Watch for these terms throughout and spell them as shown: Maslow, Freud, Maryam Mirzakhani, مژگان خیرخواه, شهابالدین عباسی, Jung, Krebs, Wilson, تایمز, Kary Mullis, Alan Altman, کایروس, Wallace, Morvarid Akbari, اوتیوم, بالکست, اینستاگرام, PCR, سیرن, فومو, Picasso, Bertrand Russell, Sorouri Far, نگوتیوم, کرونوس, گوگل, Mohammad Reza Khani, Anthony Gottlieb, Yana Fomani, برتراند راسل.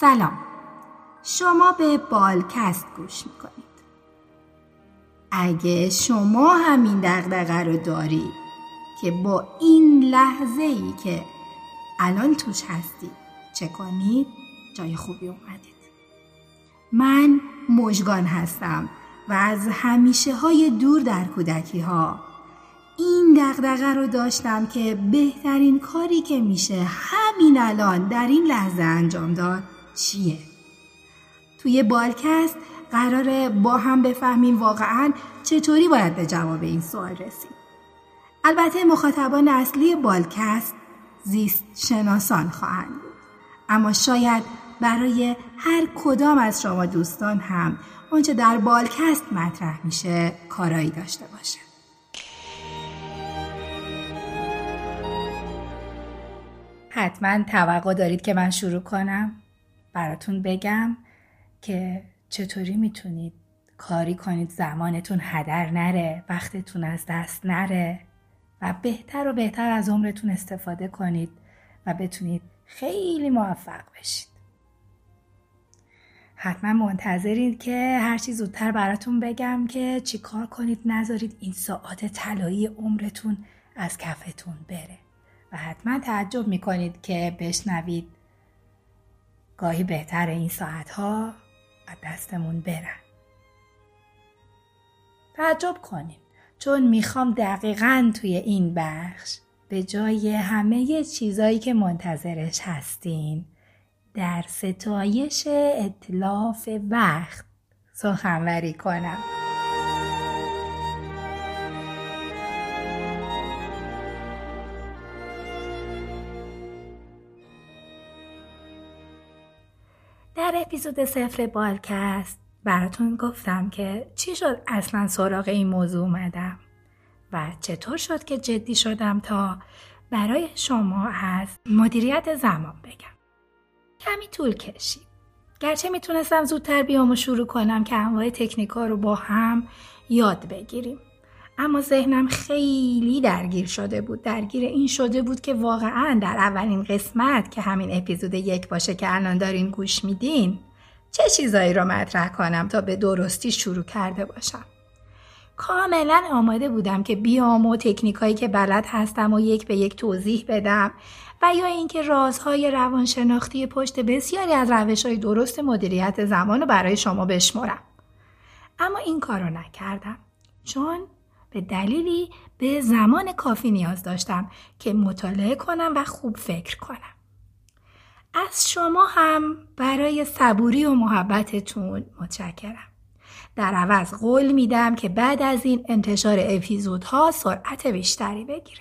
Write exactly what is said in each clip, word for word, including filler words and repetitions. سلام، شما به بالکست گوش میکنید. اگه شما همین دغدغه رو داری که با این لحظه‌ای که الان توش هستی چه کنید، جای خوبی اومدید. من مژگان هستم و از همیشه های دور در کودکی ها این دغدغه رو داشتم که بهترین کاری که میشه همین الان در این لحظه انجام داد چیه؟ توی بالکست قراره با هم بفهمیم واقعاً چطوری باید به جواب این سوال رسیم. البته مخاطبان اصلی بالکست زیست شناسان خواهند بود، اما شاید برای هر کدام از شما دوستان هم اونچه در بالکست مطرح میشه کارایی داشته باشه. حتما توقع دارید که من شروع کنم براتون بگم که چطوری میتونید کاری کنید زمانتون هدر نره، وقتتون از دست نره و بهتر و بهتر از عمرتون استفاده کنید و بتونید خیلی موفق بشید. حتما منتظرید که هر چی زودتر براتون بگم که چی کار کنید نذارید این ساعت طلایی عمرتون از کفتون بره و حتما تعجب میکنید که بشنوید گاهی بهتر این ساعتها از دستمون برن. تعجب کنید، چون میخوام دقیقاً توی این بخش به جای همه چیزایی که منتظرش هستین در ستایش اتلاف وقت سخنوری کنم. در اپیزود صفر بالکست براتون گفتم که چی شد اصلا سراغ این موضوع اومدم و چطور شد که جدی شدم تا برای شما از مدیریت زمان بگم. کمی طول کشید، گرچه میتونستم زودتر بیام و شروع کنم که انواع تکنیک‌ها رو با هم یاد بگیریم، اما ذهنم خیلی درگیر شده بود درگیر این شده بود که واقعاً در اولین قسمت که همین اپیزود یک باشه که الان دارین گوش میدین چه چیزایی رو مطرح کنم تا به درستی شروع کرده باشم. کاملا آماده بودم که بیام و تکنیکایی که بلد هستم و یک به یک توضیح بدم و یا اینکه رازهای روانشناختی پشت بسیاری از روش‌های درست مدیریت زمان رو برای شما بشمرم، اما این کار رو نکردم چون به دلیلی به زمان کافی نیاز داشتم که مطالعه کنم و خوب فکر کنم. از شما هم برای صبوری و محبتتون متشکرم. در عوض قول میدم که بعد از این انتشار اپیزودها سرعت بیشتری بگیره.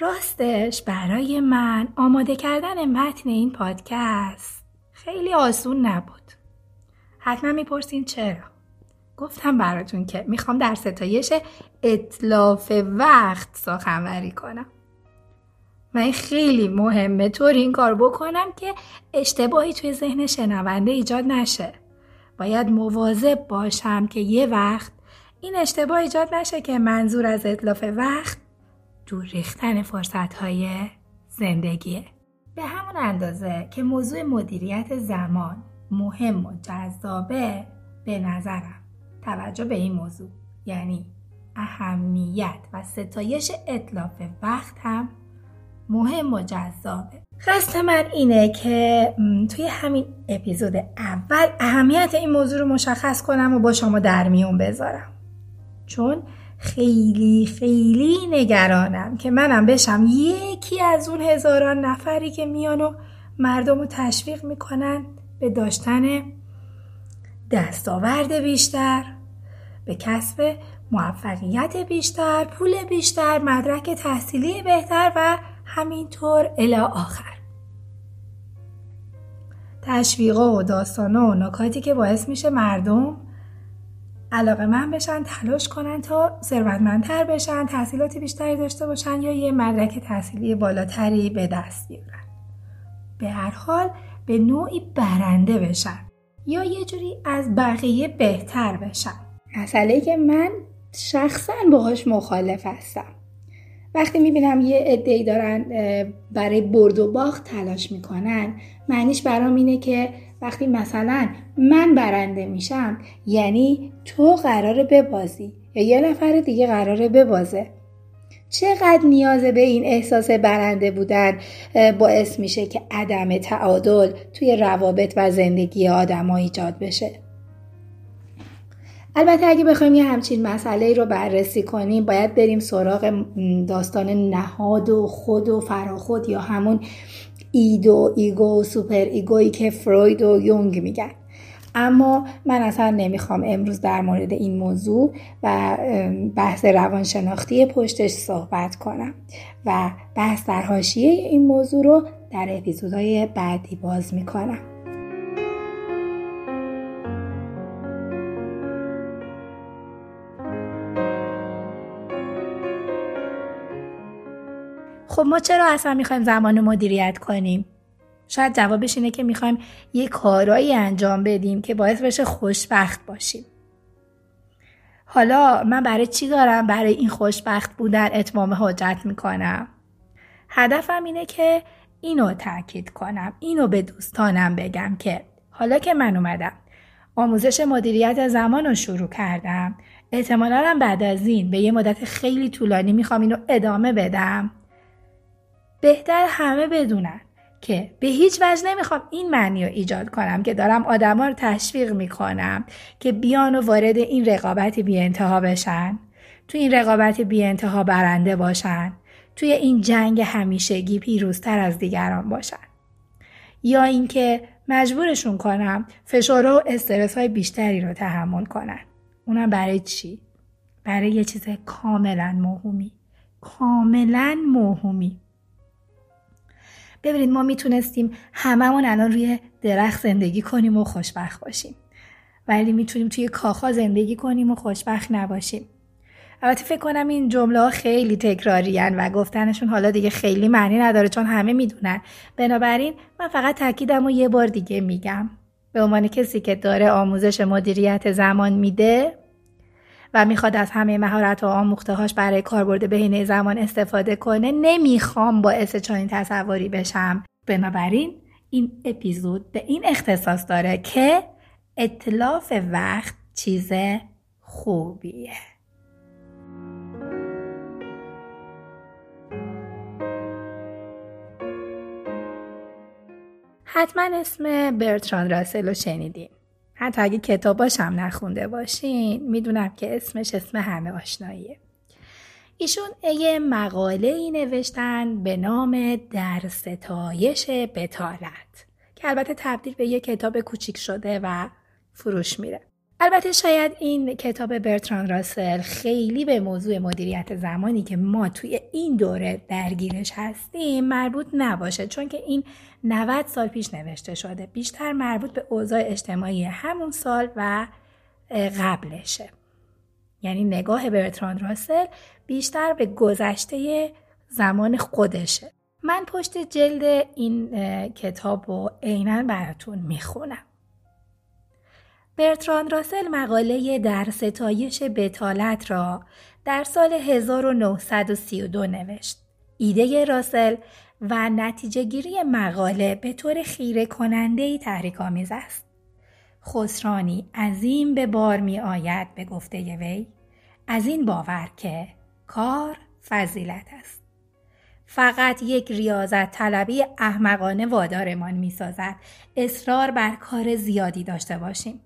راستش برای من آماده کردن متن این پادکست خیلی آسون نبود. حتما میپرسین چرا؟ گفتم براتون که میخوام در ستایش اتلاف وقت سخنوری کنم. من خیلی مهمه طور این کار بکنم که اشتباهی توی ذهن شنونده ایجاد نشه. باید مواظب باشم که یه وقت این اشتباه ایجاد نشه که منظور از اتلاف وقت دور ریختن فرصت‌های زندگیه. به همون اندازه که موضوع مدیریت زمان مهم و جذابه، به نظرم توجه به این موضوع یعنی اهمیت و ستایش اتلاف وقت هم مهم و جذابه. قصد من اینه که توی همین اپیزود اول اهمیت این موضوع رو مشخص کنم و با شما در میون بذارم، چون خیلی خیلی نگرانم که منم بشم یکی از اون هزاران نفری که میان و مردم رو تشویق میکنن به داشتن دستاورد بیشتر، به کسب موفقیت بیشتر، پول بیشتر، مدرک تحصیلی بهتر و همینطور الی آخر. تشویق‌ها و داستانا و نکاتی که باعث میشه مردم علاقه‌مند بشن، تلاش کنن تا ثروتمندتر بشن، تحصیلات بیشتری داشته باشن یا یه مدرک تحصیلی بالاتری به دست بیارن. به هر حال به نوعی برنده بشن یا یه جوری از بقیه بهتر بشن. مسئله که من شخصا باهاش مخالف هستم. وقتی میبینم یه عده‌ای دارن برای برد و باخت تلاش میکنن، معنیش برام اینه که وقتی مثلا من برنده میشم یعنی تو قراره ببازی یا یه نفر دیگه قراره ببازه. چقدر نیاز به این احساس برنده بودن باعث میشه که عدم تعادل توی روابط و زندگی آدم‌ها ایجاد بشه. البته اگه بخوایم یه همچین مسئله‌ای رو بررسی کنیم باید بریم سراغ داستان نهاد و خود و فراخود یا همون اید و ایگو و سوپر ایگویی که فروید و یونگ میگن. اما من اصلا نمیخوام امروز در مورد این موضوع و بحث روانشناختی پشتش صحبت کنم و بحث در حاشیه این موضوع رو در اپیزودهای بعدی باز میکنم. خب ما چرا اصلا میخوایم زمان رو مدیریت کنیم؟ شاید جوابش اینه که میخوایم یه کارایی انجام بدیم که باعث بشه خوشبخت باشیم. حالا من برای چی دارم برای این خوشبخت بودن اتمام حجت میکنم؟ هدفم اینه که اینو تاکید کنم، اینو به دوستانم بگم که حالا که من اومدم آموزش مدیریت زمان رو شروع کردم، احتمالاً بعد از این به یه مدت خیلی طولانی میخوام اینو ادامه بدم. بهتر همه بدونن که به هیچ وجه نمیخوام این معنی رو ایجاد کنم که دارم آدم ها رو تشویق میکنم که بیان و وارد این رقابت بی انتها بشن، توی این رقابت بی انتها برنده باشن، توی این جنگ همیشگی پیروزتر از دیگران باشن، یا اینکه مجبورشون کنم فشارها و استرس های بیشتری رو تحمل کنن. اونم برای چی؟ برای یه چیز کاملا موهومی. کاملا موهومی. ببینید ما میتونستیم هممون الان روی درخت زندگی کنیم و خوشبخت باشیم، ولی میتونیم توی کاخا زندگی کنیم و خوشبخت نباشیم. البته فکر کنم این جمله ها خیلی تکراری ان و گفتنشون حالا دیگه خیلی معنی نداره چون همه میدونن. بنابراین من فقط تاکیدم و یه بار دیگه میگم، به عنوان کسی که داره آموزش مدیریت زمان میده و میخواد از همه مهارت و آموخته‌هاش برای کاربرد بهینه زمان استفاده کنه، نمیخوام باعث چنین تصوری بشم. بنابراین این اپیزود به این اختصاص داره که اتلاف وقت چیز خوبیه. حتما اسم برتراند راسل رو شنیدین. حتی اگه کتاباش هم نخونده باشین میدونم که اسمش اسم همه آشناییه. ایشون یه مقاله ای نوشتن به نام در ستایش بطالت که البته تبدیل به یه کتاب کوچیک شده و فروش میره. البته شاید این کتاب برتراند راسل خیلی به موضوع مدیریت زمانی که ما توی این دوره درگیرش هستیم مربوط نباشه، چون که این نود سال پیش نوشته شده، بیشتر مربوط به اوضاع اجتماعی همون سال و قبلشه. یعنی نگاه برتراند راسل بیشتر به گذشته زمان خودشه. من پشت جلد این کتاب رو عیناً براتون میخونم. برتراند راسل مقاله در ستایش بطالت را در سال هزار و نهصد و سی و دو نوشت. ایده راسل و نتیجه گیری مقاله به طور خیره کننده‌ای تحریک‌آمیز است. خسرانی عظیم به بار می آید به گفته وی از این باور که کار فضیلت است. فقط یک ریاضت طلبی احمقانه وادارمان می سازد اصرار بر کار زیادی داشته باشیم،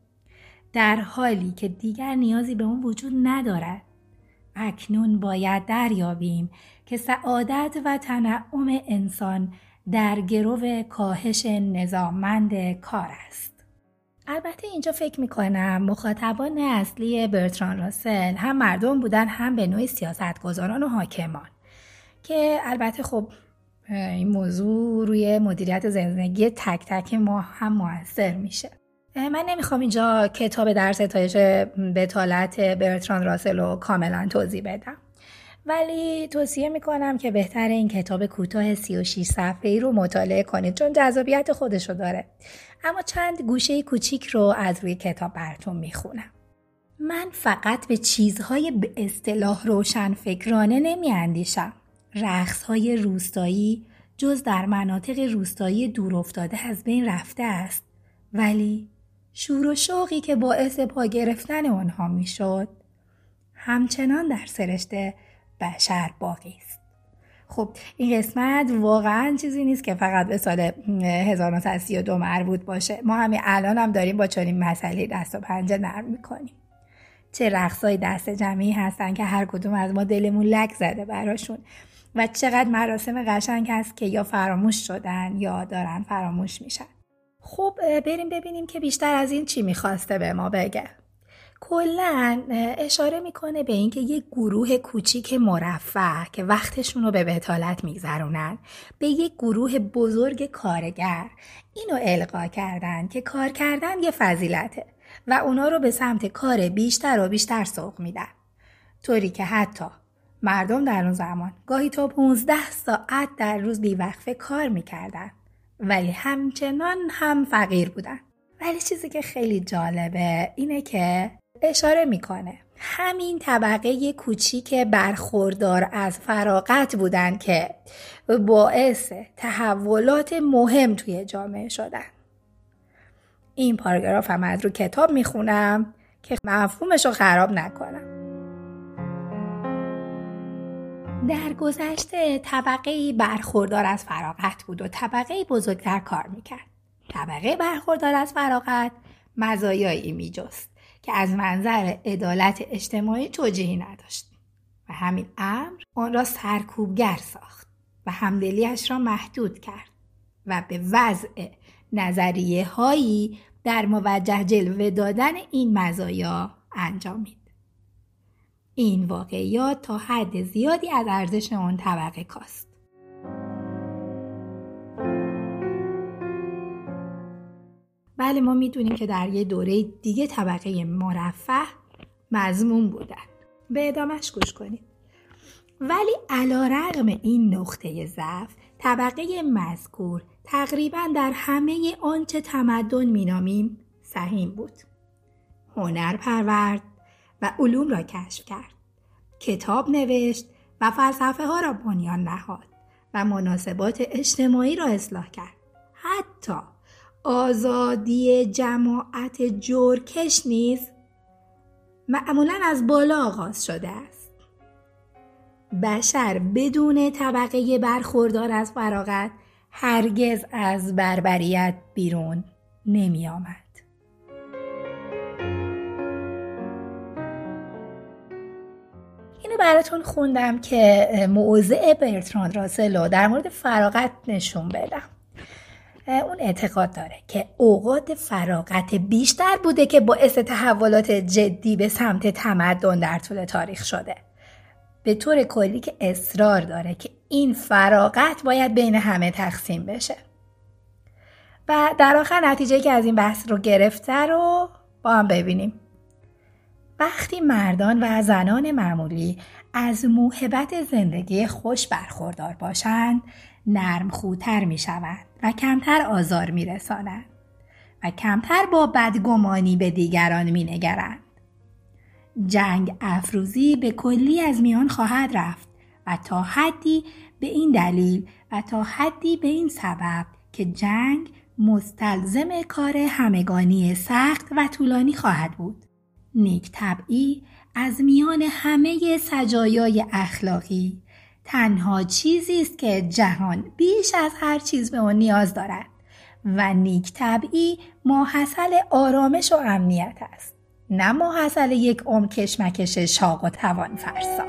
در حالی که دیگر نیازی به اون وجود ندارد. اکنون باید دریابیم که سعادت و تنعم انسان در گرو کاهش نظاممند کار است. البته اینجا فکر میکنم مخاطبان اصلی برتراند راسل هم مردم بودن، هم به نوعی سیاستگزاران و حاکمان، که البته خب این موضوع روی مدیریت زندگی تک تک ما هم موثر میشه. من نمیخوام اینجا کتاب در ستایش بطالت برتراند راسل رو کاملا توضیح بدم، ولی توصیه میکنم که بهتر این کتاب کوتاه سی و شش صفحه‌ای رو مطالعه کنید چون جذابیت خودش رو داره. اما چند گوشه کوچیک رو از روی کتاب براتون میخونم. من فقط به چیزهای به اصطلاح روشنفکرانه نمی اندیشم. رقصهای روستایی جز در مناطق روستایی دور افتاده از بین رفته است، ولی شور و شوقی که باعث پا گرفتن آنها می شد همچنان در سرشت بشر باقی است. خب این قسمت واقعا چیزی نیست که فقط به سال هزار و نهصد و سی و دو مربوط باشه. ما همین الان هم داریم با چنین مسئله دست و پنجه نرم میکنیم. چه رقصای دست جمعی هستن که هر کدوم از ما دلمون لک زده براشون و چقدر مراسم قشنگ هست که یا فراموش شدن یا دارن فراموش میشن. خب بریم ببینیم که بیشتر از این چی میخواسته به ما بگه. کلن اشاره میکنه به اینکه یک گروه کوچیک مرفه که وقتشون رو به بتالت میگذرونن به یک گروه بزرگ کارگر اینو القا کردن که کار کردن یه فضیلته و اونا رو به سمت کار بیشتر و بیشتر سوق میدن، طوری که حتی مردم در اون زمان گاهی تا پانزده ساعت در روز بیوقفه کار میکردن ولی همچنان هم فقیر بودن. ولی چیزی که خیلی جالبه اینه که اشاره میکنه همین طبقه کوچیک برخوردار از فراغت بودن که باعث تحولات مهم توی جامعه شدن. این پاراگراف هم از رو کتاب میخونم که مفهومش رو خراب نکنم. در گذشته طبقه برخوردار از فراغت بود و طبقه بزرگتر کار میکرد. طبقه برخوردار از فراغت مزایایی میجست که از منظر عدالت اجتماعی توجیهی نداشت و همین امر آن را سرکوبگر ساخت و همدلیش را محدود کرد و به وضع نظریه هایی در موجه جلوه دادن این مزایا انجامید. این واقعیات تا حد زیادی از ارزش آن طبقه کاست. بله ما میدونیم که در یه دوره دیگه طبقه مرفه مذموم بودن. به ادامهش گوش کنید. ولی علیرغم این نقطه ضعف طبقه مذکور تقریباً در همه آنچه تمدن مینامیم سهیم بود. هنر پرورد و علوم را کشف کرد. کتاب نوشت و فلسفه ها را بنیان نهاد و مناسبات اجتماعی را اصلاح کرد. حتی آزادی جماعت جورکش نیز معمولاً از بالا آغاز شده است. بشر بدون طبقه برخوردار از فراغت هرگز از بربریت بیرون نمی آمد. اینو براتون خوندم که موضع برتراند راسل در مورد فراغت نشون بدم. اون اعتقاد داره که اوقات فراغت بیشتر بوده که باعث تحولات جدی به سمت تمدن در طول تاریخ شده. به طور کلی که اصرار داره که این فراغت باید بین همه تقسیم بشه. و در آخر نتیجه که از این بحث رو گرفته رو با هم ببینیم. وقتی مردان و زنان معمولی از موهبت زندگی خوش برخوردار باشند، نرمخوتر می شوند و کمتر آزار می رسانند و کمتر با بدگمانی به دیگران می نگرند. جنگ افروزی به کلی از میان خواهد رفت و تا حدی به این دلیل و تا حدی به این سبب که جنگ مستلزم کار همگانی سخت و طولانی خواهد بود. نیک طبعی از میان همه سجایای اخلاقی تنها چیزی است که جهان بیش از هر چیز به آن نیاز دارد و نیک طبعی ماحصل آرامش و امنیت است، نه ماحصل یک عمر کشمکش شاق و توان فرسا.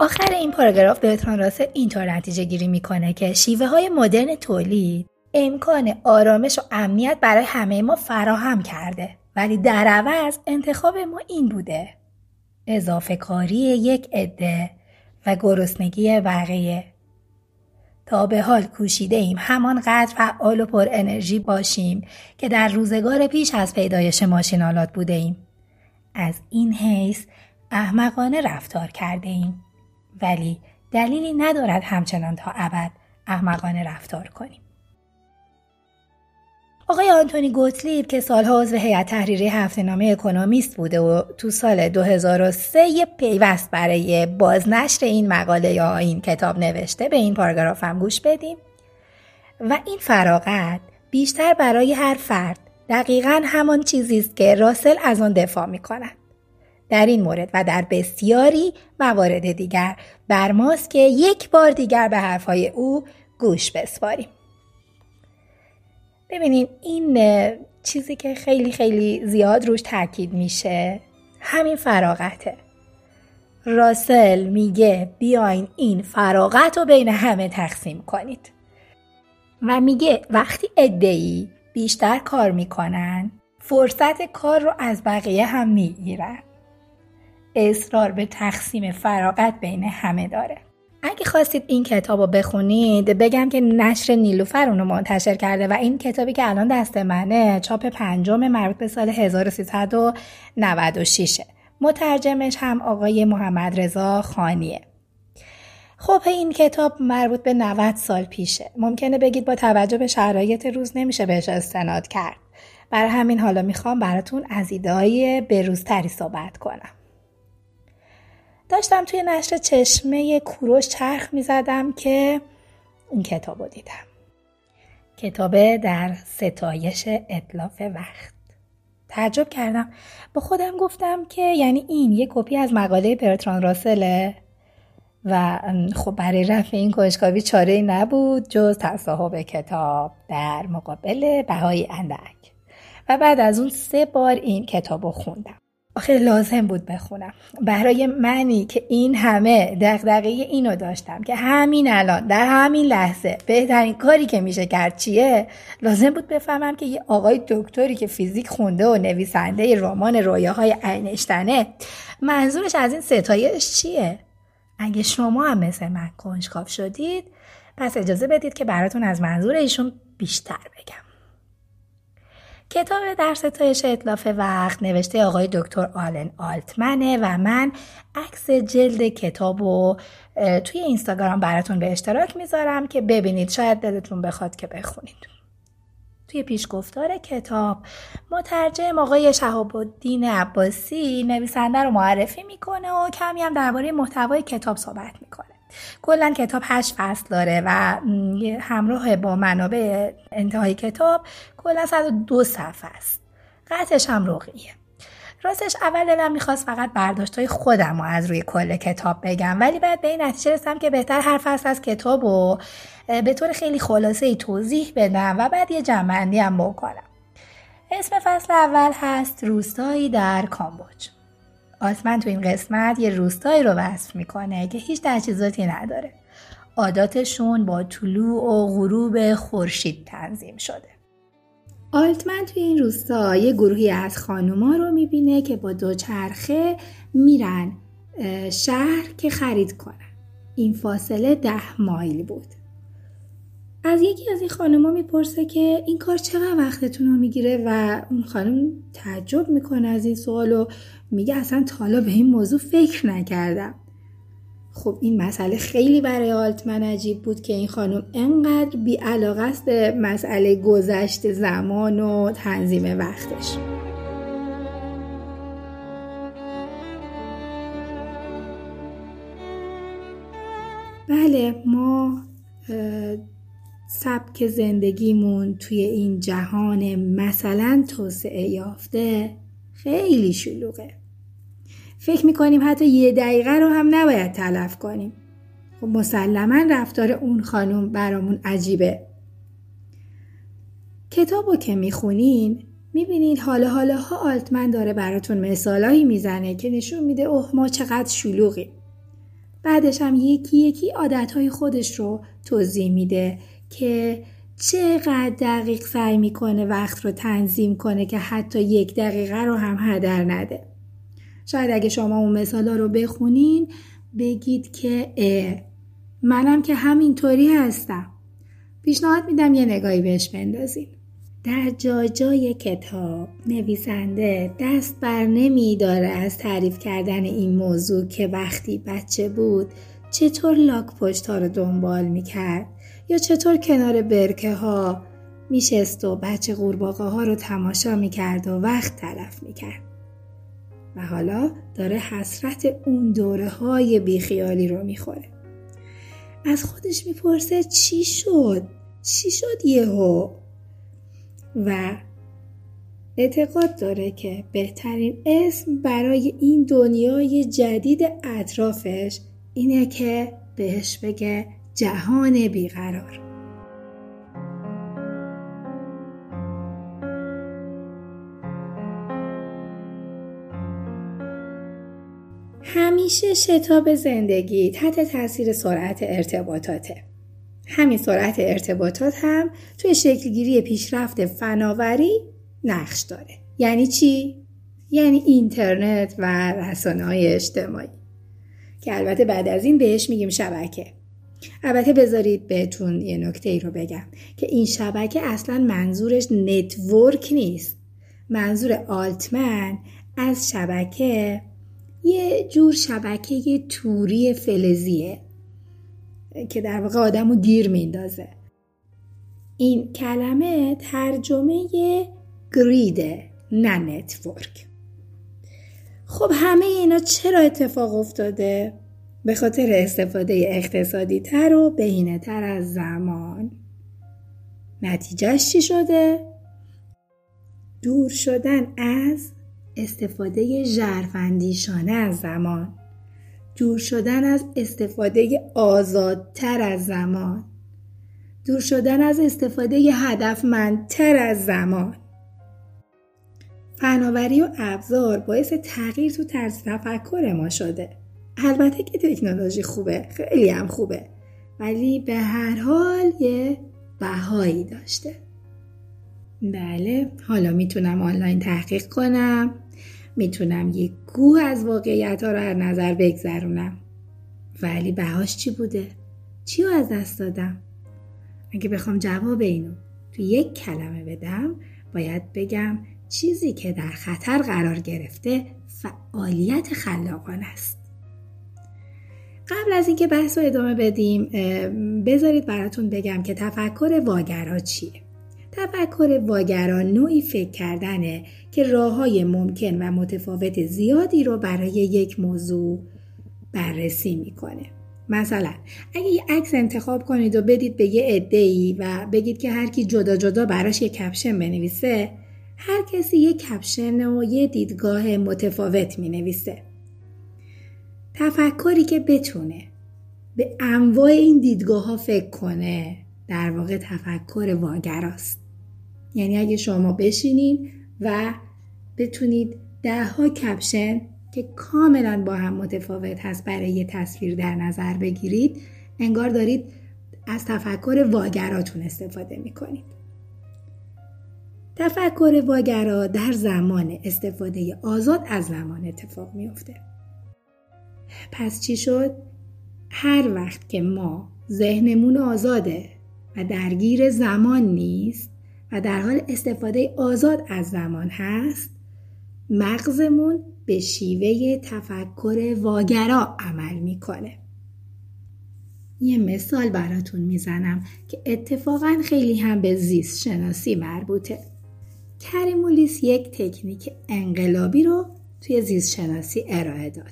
آخر این پاراگراف برتراند راسل اینطور نتیجه گیری میکنه که شیوه های مدرن تولید امکان آرامش و امنیت برای همه ما فراهم کرده، ولی در عوض انتخاب ما این بوده: اضافه کاری یک عده و گرسنگی بقیه. تا به حال کوشیده ایم همانقدر فعال و پر انرژی باشیم که در روزگار پیش از پیدایش ماشینالات بوده ایم. از این حیث احمقانه رفتار کرده ایم، ولی دلیلی ندارد همچنان تا ابد احمقانه رفتار کنیم. آقای آنتونی گوتلیب که سالها عضو هیئت تحریری هفته‌نامه اکونومیست بوده و تو سال دو هزار و سه یه پیوست برای بازنشر این مقاله یا این کتاب نوشته، به این پاراگراف هم گوش بدیم. و این فراغت بیشتر برای هر فرد دقیقاً همان چیزی است که راسل از آن دفاع می‌کند. در این مورد و در بسیاری موارد دیگر بر ماست که یک بار دیگر به حرفهای او گوش بسپاریم. ببینید، این چیزی که خیلی خیلی زیاد روش تاکید میشه همین فراغته. راسل میگه بیاین این فراغت رو بین همه تقسیم کنید و میگه وقتی عده‌ای بیشتر کار میکنن فرصت کار رو از بقیه هم میگیرن. اصرار به تقسیم فراغت بین همه داره. اگه خواستید این کتاب رو بخونید، بگم که نشر نیلوفر اونو منتشر کرده و این کتابی که الان دست منه چاپ پنجم مربوط به سال هزار و سیصد و نود و شش. مترجمش هم آقای محمد رضا خانیه. خب این کتاب مربوط به نود سال پیشه. ممکنه بگید با توجه به شرایط روز نمیشه بهش استناد کرد. برای همین حالا میخوام براتون از ایده‌های به‌روزتری صحبت کنم. داشتم توی نشر چشمه کوروش چرخ می زدم که این کتاب رو دیدم. کتاب در ستایش اتلاف وقت. تعجب کردم. با خودم گفتم که یعنی این یک کپی از مقاله برتران راسله و خب برای رفع این کنجکاوی چاره‌ای نبود جز تصاحب کتاب در مقابل بهای اندک. و بعد از اون سه بار این کتاب رو خوندم. آخه لازم بود بخونم. برای منی که این همه دغدغه اینو داشتم که همین الان در همین لحظه بهترین کاری که میشه کرد چیه، لازم بود بفهمم که یه آقای دکتری که فیزیک خونده و نویسنده رمان رویاهای اینشتینه منظورش از این ستایش چیه. اگه شما هم مثل من کنجکاو شدید پس اجازه بدید که براتون از منظور ایشون بیشتر بگم. کتاب در ستایش اتلاف وقت نوشته آقای دکتر آلن آلتمنه و من عکس جلد کتاب رو توی اینستاگرام براتون به اشتراک میذارم که ببینید، شاید دلتون بخواد که بخونید. توی پیشگفتار کتاب مترجم آقای شهاب‌الدین عباسی نویسنده رو معرفی میکنه و کمی هم درباره محتوای کتاب صحبت میکنه. کلا کتاب هشت فصل داره و همراه با منابع انتهای کتاب کلا صد و دو صفحه است. قطعش هم رقیه. راستش اول دلم میخواست فقط برداشتای خودم رو از روی کل کتاب بگم، ولی بعد به این نتیجه رسیدم که بهتر هر فصل از کتاب رو به طور خیلی خلاصه‌ای توضیح بدم و بعد یه جمع‌بندی هم بکنم. اسم فصل اول هست روستایی در کامبوج. آلتمن تو این قسمت یه روستایی رو وصف میکنه که هیچ تجهیزاتی نداره. عاداتشون با طلوع و غروب خورشید تنظیم شده. آلتمن توی این روستا یه گروهی از خانوما رو میبینه که با دوچرخه میرن شهر که خرید کنن. این فاصله ده مایل بود. از یکی از این خانوما میپرسه که این کار چقدر وقتتون رو میگیره و اون خانم تعجب میکنه از این سوال و میگه اصلا تا حالا به این موضوع فکر نکردم. خب این مسئله خیلی برای آلتمن عجیب بود که این خانم انقدر بی‌علاقه است به مسئله گذشت زمان و تنظیم وقتش. بله، ما سبک زندگیمون توی این جهان مثلا توسعه یافته خیلی شلوغه. فکر میکنیم حتی یه دقیقه رو هم نباید تلف کنیم. خب مسلماً رفتار اون خانم برامون عجیبه. کتابو که میخونین میبینین حالا حالاها آلتمن داره براتون مثالایی میزنه که نشون میده اوه ما چقدر شلوغیم. بعدش هم یکی یکی عادتهای خودش رو توضیح میده که چقدر دقیق سعی میکنه وقت رو تنظیم کنه که حتی یک دقیقه رو هم هدر نده. شاید اگه شما اون مثالا رو بخونین بگید که اه منم که همینطوری هستم. پیشنهاد میدم یه نگاهی بهش بندازین. در جا جای کتاب نویسنده دست بر نمی داره از تعریف کردن این موضوع که وقتی بچه بود چطور لاک پشت ها رو دنبال میکرد یا چطور کنار برکه ها میشست و بچه قورباغه ها رو تماشا میکرد و وقت تلف میکرد. و حالا داره حسرت اون دوره های بیخیالی رو میخوره. از خودش میپرسه چی شد؟ چی شد یهو؟ و اعتقاد داره که بهترین اسم برای این دنیای جدید اطرافش اینه که بهش بگه جهان بیقرار. همیشه شتاب زندگی تحت تاثیر سرعت ارتباطاته. همین سرعت ارتباطات هم توی شکلگیری پیشرفت فناوری نقش داره. یعنی چی؟ یعنی اینترنت و رسانه‌های اجتماعی که البته بعد از این بهش میگیم شبکه. البته بذارید بهتون یه نکته‌ای رو بگم که این شبکه اصلا منظورش نتورک نیست. منظور آلتمن از شبکه یه جور شبکه یه توری فلزیه که در واقع آدم رو گیر میندازه. این کلمه ترجمه گریده نه نتورک. خب همه اینا چرا اتفاق افتاده؟ به خاطر استفاده اقتصادی تر و بهینه تر از زمان. نتیجهش چی شده؟ دور شدن از استفاده ژرف‌اندیشانه از زمان، دور شدن از استفاده آزادتر از زمان، دور شدن از استفاده هدفمندتر از زمان. فناوری و ابزار باعث تغییر تو طرز تفکر ما شده. البته که تکنولوژی خوبه، خیلی هم خوبه، ولی به هر حال یه بهایی داشته. بله، حالا میتونم آنلاین تحقیق کنم، میتونم یک گوه از واقعیت‌ها رو از نظر بگذرونم، ولی بهاش چی بوده؟ چی رو از دست دادم؟ اگه بخوام جواب اینو تو یک کلمه بدم، باید بگم چیزی که در خطر قرار گرفته فعالیت خلاقانه است. قبل از اینکه بحث رو ادامه بدیم، بذارید براتون بگم که تفکر واگرا چیه. تفکر واگرا نوعی فکر کردنه که راه‌های ممکن و متفاوت زیادی رو برای یک موضوع بررسی میکنه. مثلا اگه یه عکس انتخاب کنید و بدید به یه عده‌ای و بگید که هر کی جدا جدا براش یه کپشن بنویسه، هر کسی یه کپشن و یه دیدگاه متفاوت می‌نویسه. تفکری که بتونه به انواع این دیدگاه‌ها فکر کنه در واقع تفکر واگراست. یعنی اگه شما بشینین و بتونید ده ها کپشن که کاملا با هم متفاوت هست برای یه تصویر در نظر بگیرید، انگار دارید از تفکر واگراتون استفاده می‌کنید. تفکر واگرا در زمان استفاده آزاد از زمان اتفاق میفته. پس چی شد؟ هر وقت که ما ذهنمون آزاده و درگیر زمان نیست و در حال استفاده آزاد از زمان هست، مغزمون به شیوه تفکر واگرا عمل میکنه. یه مثال براتون میزنم که اتفاقاً خیلی هم به زیست شناسی مربوطه. کری مولیس یک تکنیک انقلابی رو توی زیست شناسی ارائه داد.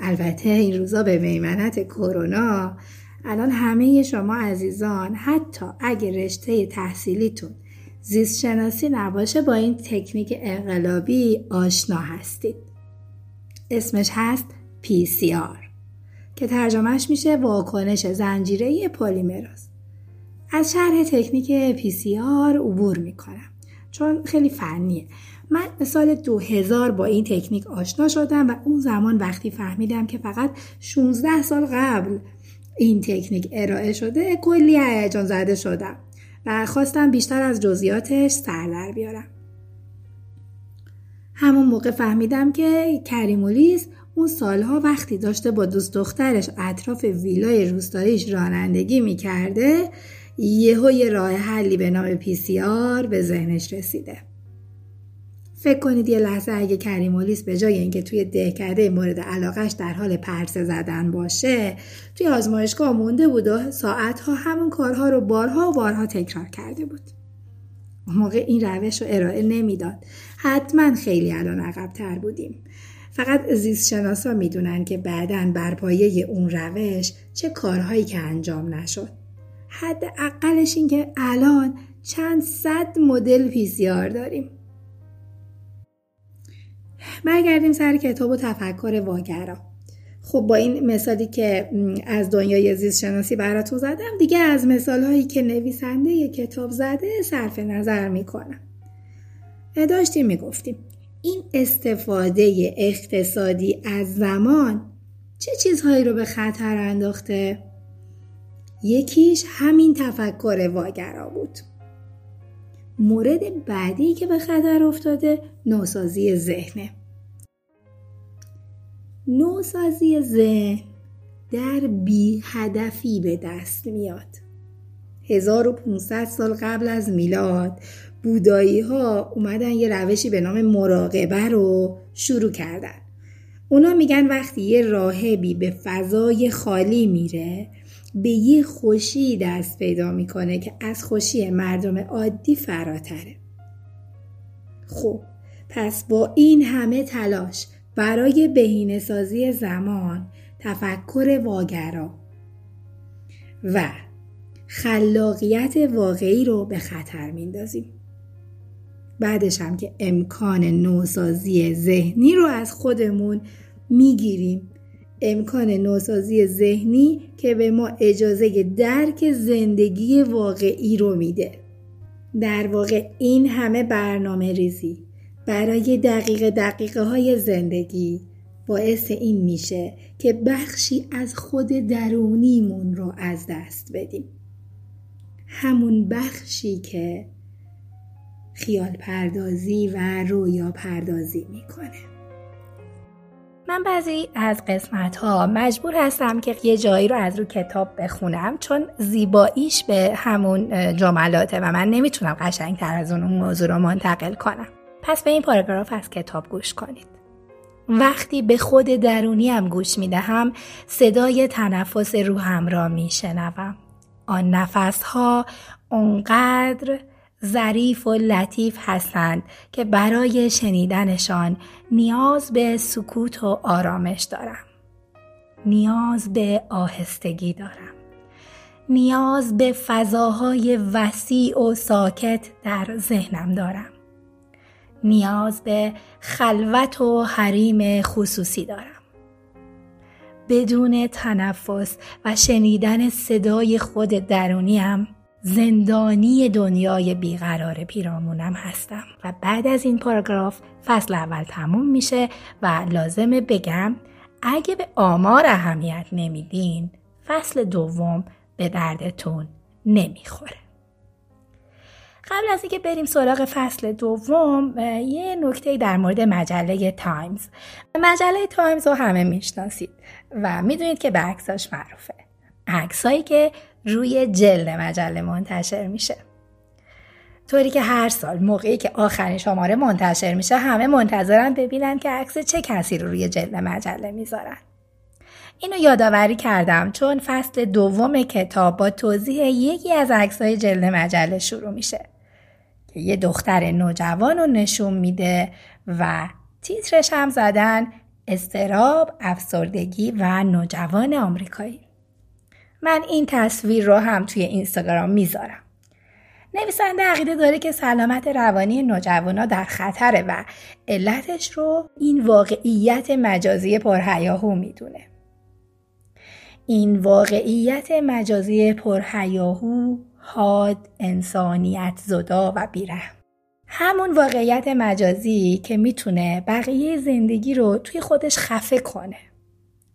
البته این روزا به میمنت کرونا، الان همه شما عزیزان حتی اگه رشته تحصیلیتون زیست شناسی نباشه با این تکنیک انقلابی آشنا هستید. اسمش هست پی سی آر که ترجمهش میشه واکنش زنجیره‌ای پلیمراز. از شرح تکنیک پی سی آر عبور میکنم چون خیلی فنیه. من سال دو هزار با این تکنیک آشنا شدم و اون زمان وقتی فهمیدم که فقط شانزده سال قبل این تکنیک ارائه شده، کلی هیجان زده شدم و خواستم بیشتر از جزئیاتش سر در بیارم. همون موقع فهمیدم که کری مولیس اون سالها وقتی داشته با دوست دخترش اطراف ویلای روستاییش رانندگی میکرده، یهو یه راه حلی به نام پی سی آر به ذهنش رسیده. فکر کنید یه لحظه اگه کری مولیس به جای اینکه توی دهکده مورد علاقش در حال پرسه زدن باشه، توی آزمایشگاه مونده بود و ساعتها همون کارها رو بارها و بارها تکرار کرده بود. اون موقع این روش رو ارائه نمیداد. حتما خیلی الان عقب‌تر بودیم. فقط زیستشناسا میدونن که بعداً بر پایه اون روش چه کارهایی که انجام نشد. حد اقلش این که الان چند صد مدل پی سی آر داریم. برگردیم سر کتاب و تفکر واگرا. خب با این مثالی که از دنیای زیستشناسی براتون زدم، دیگه از مثالهایی که نویسنده یک کتاب زده صرف نظر میکنم. داشتیم میگفتیم این استفاده اقتصادی از زمان چه چیزهایی رو به خطر انداخته؟ یکیش همین تفکر واگرا بود. مورد بعدی که به خطر افتاده نوسازی ذهنه. نوسازی ذهن در بی هدفی به دست میاد. هزار و پانصد سال قبل از میلاد بودایی ها اومدن یه روشی به نام مراقبه رو شروع کردن. اونا میگن وقتی یه راهبی به فضای خالی میره به یه خوشی دست پیدا میکنه که از خوشی مردم عادی فراتره. خب پس با این همه تلاش برای بهینه‌سازی زمان، تفکر واگرا و خلاقیت واقعی رو به خطر میندازیم. بعدش هم که امکان نوسازی ذهنی رو از خودمون میگیریم. امکان نوسازی ذهنی که به ما اجازه درک زندگی واقعی رو میده. در واقع این همه برنامه ریزی برای دقیقه دقیقه های زندگی باعث این میشه که بخشی از خود درونیمون رو از دست بدیم. همون بخشی که خیال پردازی و رویا پردازی میکنه. من بعضی از قسمت ها مجبور هستم که یه جایی رو از رو کتاب بخونم چون زیباییش به همون جملاته و من نمیتونم قشنگتر از اون موضوع رو منتقل کنم. پس به این پاراگراف از کتاب گوش کنید. وقتی به خود درونیم گوش میدهم صدای تنفس روحم را میشنوم. آن نفسها اونقدر ظریف و لطیف هستند که برای شنیدنشان نیاز به سکوت و آرامش دارم. نیاز به آهستگی دارم. نیاز به فضاهای وسیع و ساکت در ذهنم دارم. نیاز به خلوت و حریم خصوصی دارم. بدون تنفس و شنیدن صدای خود درونیم زندانی دنیای بیقرار پیرامونم هستم. و بعد از این پاراگراف فصل اول تموم میشه و لازمه بگم اگه به آمار اهمیت نمیدین فصل دوم به دردتون نمیخوره. قبل از اینکه بریم سراغ فصل دوم یه نکته در مورد مجله تایمز. مجله تایمز رو همه میشناسید و میدونید که به عکساش معروفه. عکسایی که روی جلد مجله منتشر میشه. طوری که هر سال موقعی که آخرین شماره منتشر میشه همه منتظرن ببینن که عکس چه کسی رو روی جلد مجله میذارن. اینو یادآوری کردم چون فصل دوم کتاب با توضیح یکی از عکس‌های جلد مجله شروع میشه که یه دختر نوجوان رو نشون میده و تیترش هم زدن اضطراب، افسردگی و نوجوان آمریکایی. من این تصویر رو هم توی اینستاگرام میذارم. نویسنده عقیده داره که سلامت روانی نوجوانا در خطره و علتش رو این واقعیت مجازی پرهیاهو میدونه. این واقعیت مجازی پرهیاهو، حاد، انسانیت زدا و بی‌رحم. همون واقعیت مجازی که میتونه بقیه زندگی رو توی خودش خفه کنه.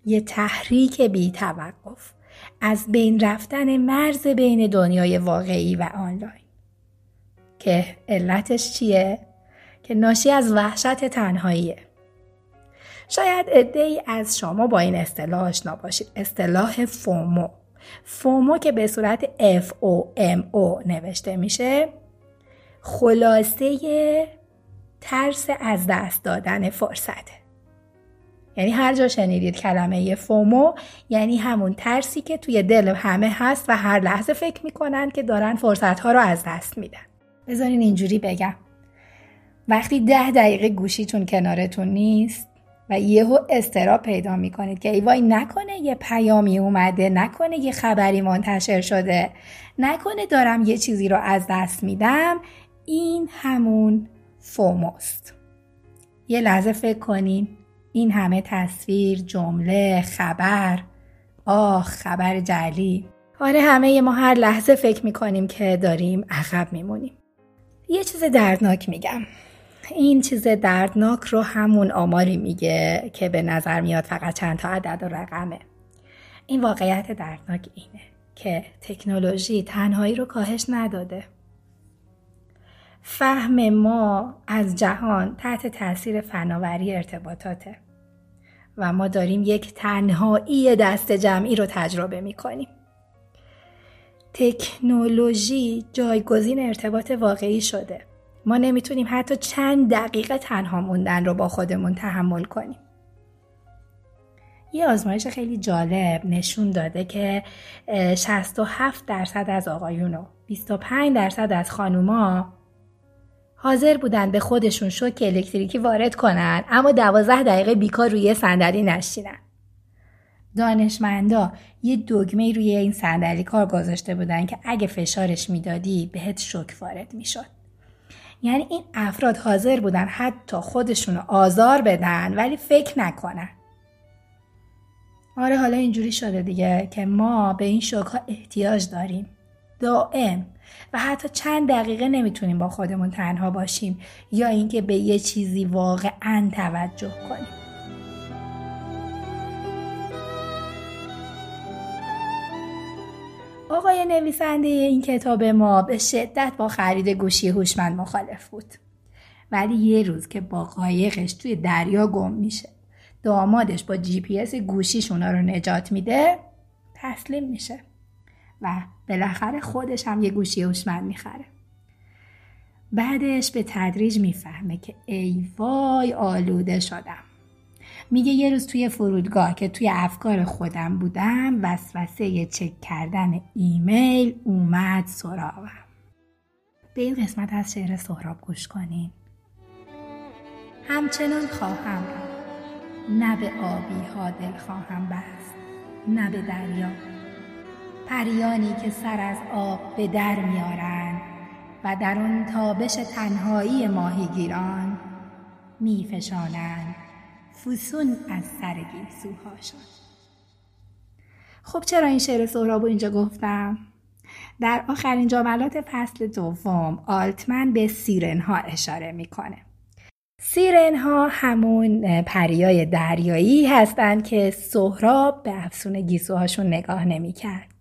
یه تحریک بی توقف. از بین رفتن مرز بین دنیای واقعی و آنلاین. که علتش چیه؟ که ناشی از وحشت تنهاییه. شاید عده‌ای از شما با این اصطلاح آشنا باشید. اصطلاح فومو. فومو که به صورت اف او ام او نوشته میشه خلاصه ترس از دست دادن فرصته. یعنی هر جا شنیدید کلمه فومو یعنی همون ترسی که توی دل همه هست و هر لحظه فکر میکنن که دارن فرصتها رو از دست میدن. بذارین اینجوری بگم، وقتی ده دقیقه گوشیتون کنارتون نیست و یهو اضطراب پیدا میکنید که ای وای نکنه یه پیامی اومده، نکنه یه خبری منتشر شده، نکنه دارم یه چیزی رو از دست میدم، این همون فوموست. یه لحظه فکر کنین، این همه تصویر، جمله، خبر، آه خبر جعلی. آره همه ما هر لحظه فکر میکنیم که داریم عقب میمونیم. یه چیز دردناک میگم. این چیز دردناک رو همون آماری میگه که به نظر میاد فقط چند تا عدد و رقمه. این واقعیت دردناک اینه که تکنولوژی تنهایی رو کاهش نداده. فهم ما از جهان تحت تاثیر فناوری ارتباطاته و ما داریم یک تنهایی دست جمعی رو تجربه میکنیم. تکنولوژی جایگزین ارتباط واقعی شده. ما نمیتونیم حتی چند دقیقه تنها موندن رو با خودمون تحمل کنیم. یه آزمایش خیلی جالب نشون داده که شصت و هفت درصد از آقایون و بیست و پنج درصد از خانوما حاضر بودن به خودشون شوک الکتریکی وارد کنن، اما دوازده دقیقه بیکار روی صندلی نشینن. دانشمندا یه دگمه روی این صندلی کار گذاشته بودن که اگه فشارش میدادی بهت شوک وارد میشد. یعنی این افراد حاضر بودن حتی خودشونو آزار بدن ولی فکر نکنن. آره حالا اینجوری شده دیگه که ما به این شوک ها احتیاج داریم. دائم. و حتی چند دقیقه نمیتونیم با خودمون تنها باشیم یا اینکه به یه چیزی واقعاً توجه کنیم. آقای نویسنده این کتاب ما به شدت با خرید گوشی هوشمند مخالف بود. ولی یه روز که با قایقش توی دریا گم میشه، دامادش با جی پی اس گوشیش اونا رو نجات میده، تسلیم میشه و بالاخره خودش هم یه گوشی هوشمند میخره. بعدش به تدریج میفهمه که ای وای آلوده شدم. میگه یه روز توی فرودگاه که توی افکار خودم بودم، وسوسه چک کردن ایمیل اومد سراغم. به این قسمت از شعر سهراب گوش کنین. همچنان خواهم رفت، نه به آبی ها دل خواهم بست، نه به دریا. پریانی که سر از آب به در میارن و در اون تابش تنهایی ماهیگیران میفشانن فوسون از سر گیسوهاشون. خب چرا این شعر سهرابو اینجا گفتم؟ در آخرین جملات فصل دوم آلتمن به سیرن‌ها اشاره میکنه. سیرن‌ها همون پریای دریایی هستن که سهراب به افسون گیسوهاشون نگاه نمیکرد.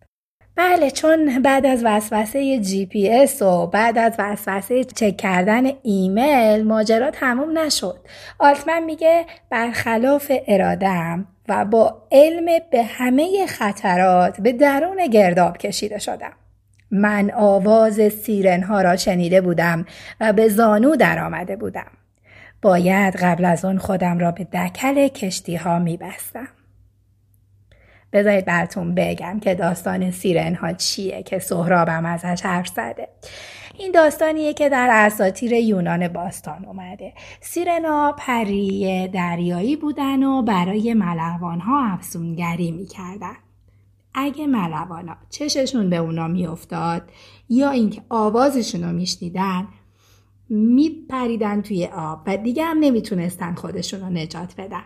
بله، چون بعد از وسوسه جی پی اس و بعد از وسوسه چک کردن ایمیل ماجرا تموم نشد. آلتمن میگه برخلاف اراده‌ام و با علم به همه خطرات به درون گرداب کشیده شدم. من آواز سیرن‌ها را شنیده بودم و به زانو در آمده بودم. باید قبل از اون خودم را به دکل کشتی‌ها میبستم. بذارید براتون بگم که داستان سیرن‌ها چیه که سهرابم ازش حرف زده. این داستانیه که در اساطیر یونان باستان اومده. سیرن‌ها پری دریایی بودن و برای ملوان‌ها افسونگری می‌کردن. اگه ملوان‌ها چششون به اونا می‌افتاد یا اینکه آوازشون رو می‌شنیدن، می‌پریدن توی آب و دیگه هم نمی‌تونستن خودشون رو نجات بدن.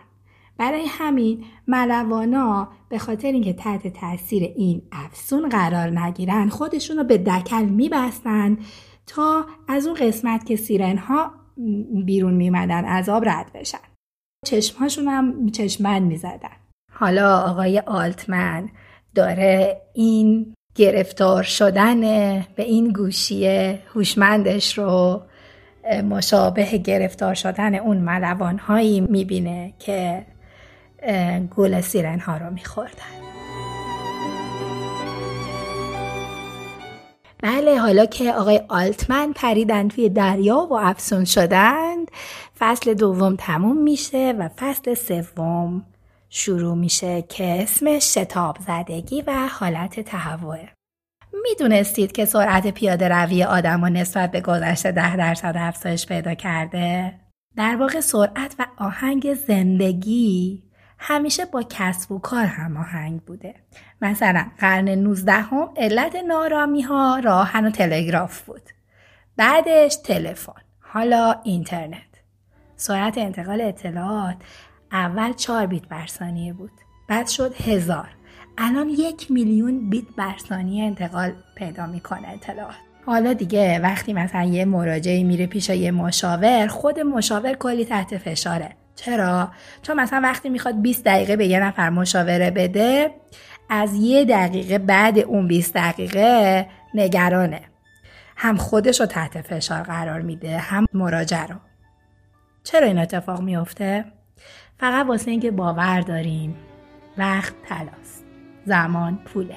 برای همین ملوانا به خاطر اینکه تحت تاثیر این افسون قرار نگیرن خودشون رو به دکل میبستن تا از اون قسمت که سیرن‌ها بیرون میمدن از آب رد بشن. چشمهاشون هم چشمن میزدن. حالا آقای آلتمن داره این گرفتار شدن به این گوشی هوشمندش رو مشابه گرفتار شدن اون ملوان‌هایی میبینه که گل سیرن ها رو میخوردن. بله، حالا که آقای آلتمن پریدن توی دریا و افسون شدند، فصل دوم تموم میشه و فصل سوم شروع میشه که اسمش شتاب زدگی و حالت تهوعه. میدونستید که سرعت پیاده روی آدم ها نسبت به گذشته ده درصد افزایش پیدا کرده؟ در واقع سرعت و آهنگ زندگی همیشه با کسب و کار هماهنگ بوده. مثلا قرن نوزدهم هم علت نارامی ها راهن و تلگراف بود. بعدش تلفن، حالا اینترنت. سرعت انتقال اطلاعات اول چهار بیت بر ثانیه بود، بعد شد هزار، الان یک میلیون بیت بر ثانیه انتقال پیدا میکنه اطلاعات. حالا دیگه وقتی مثلا یه مراجعه میره پیش یه مشاور، خود مشاور کلی تحت فشاره. چرا؟ چون مثلا وقتی میخواد بیست دقیقه به یه نفر مشاوره بده، از یه دقیقه بعد اون بیست دقیقه نگرانه. هم خودش رو تحت فشار قرار میده، هم مراجعه رو. چرا این اتفاق میفته؟ فقط واسه اینکه باور داریم وقت طلاست، زمان پوله.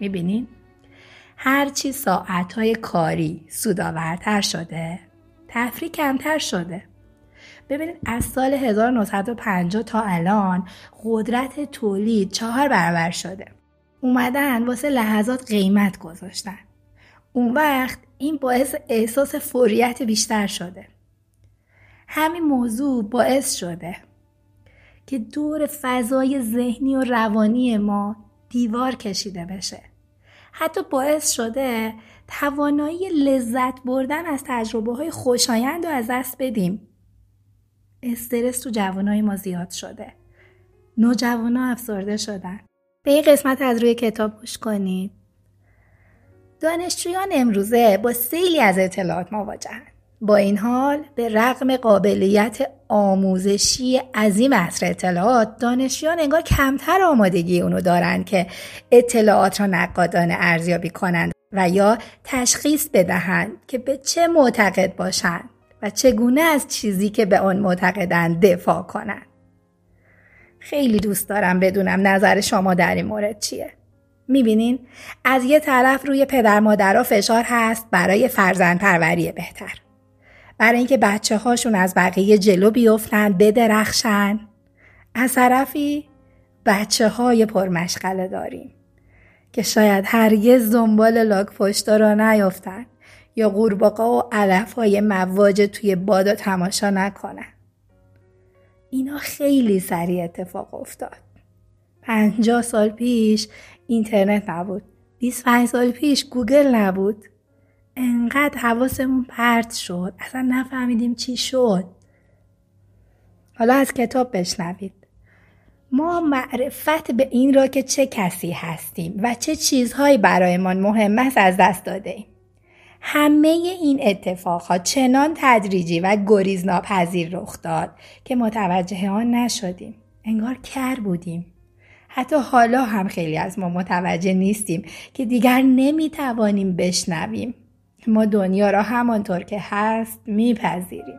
میبینین؟ هرچی ساعتهای کاری سودآورتر شده، تفریح کمتر شده. ببینید از سال هزار و نهصد و پنجاه تا الان قدرت تولید چهار برابر شده. اومدن واسه لحظات قیمت گذاشتن. اون وقت این باعث احساس فوریت بیشتر شده. همین موضوع باعث شده که دور فضای ذهنی و روانی ما دیوار کشیده بشه. حتی باعث شده توانایی لذت بردن از تجربه‌های خوشایند رو از دست بدیم. استرس تو جوانای ما زیاد شده. نوجوانا افسرده شدن. به این قسمت از روی کتاب گوش کنید. دانشجویان امروزه با سیلی از اطلاعات مواجه‌اند. با این حال به رغم قابلیت آموزشی عظیم عصر اطلاعات، دانشجویان انگار کمتر آمادگی اونو دارن که اطلاعات را نقادانه ارزیابی کنند و یا تشخیص بدهند که به چه معتقد باشند و چگونه از چیزی که به آن معتقدند دفاع کنند. خیلی دوست دارم بدونم نظر شما در این مورد چیه. میبینین از یه طرف روی پدر مادرها فشار هست برای فرزند پروری بهتر، برای اینکه بچه هاشون از بقیه جلو بیفتن، بدرخشن. از طرفی بچه های پرمشغله داریم که شاید هرگز دنبال لاک پشتا را نیفتن یا قورباغا و علف های مواج توی بادا تماشا نکنن. اینا خیلی سریع اتفاق افتاد. پنجاه سال پیش اینترنت نبود. بیست و پنج سال پیش گوگل نبود. انقدر حواسمون پرت شد اصلا نفهمیدیم چی شد. حالا از کتاب بشنوید. ما معرفت به این را که چه کسی هستیم و چه چیزهایی برایمان مهم است از دست داده ایم. همه این اتفاقها چنان تدریجی و گریزناپذیر رخ داد که متوجه آن نشدیم. انگار کر بودیم. حتی حالا هم خیلی از ما متوجه نیستیم که دیگر نمیتوانیم بشنویم. ما دنیا را همانطور که هست میپذیریم.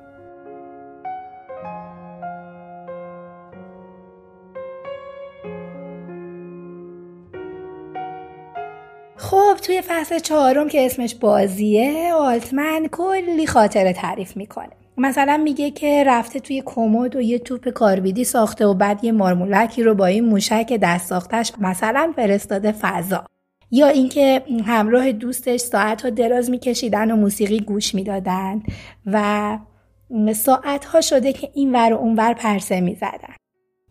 خب توی فصل چهارم که اسمش بازیه، آلتمن کلی خاطره تعریف میکنه. مثلا میگه که رفته توی کمد و یه توپ کاربیدی ساخته و بعد یه مارمولکی رو با این موشک دست ساختش مثلا فرستاده فضا. یا اینکه همراه دوستش ساعت‌ها دراز می‌کشیدن و موسیقی گوش می‌دادن و ساعت‌ها شده که اینور و اونور پرسه می‌زدن.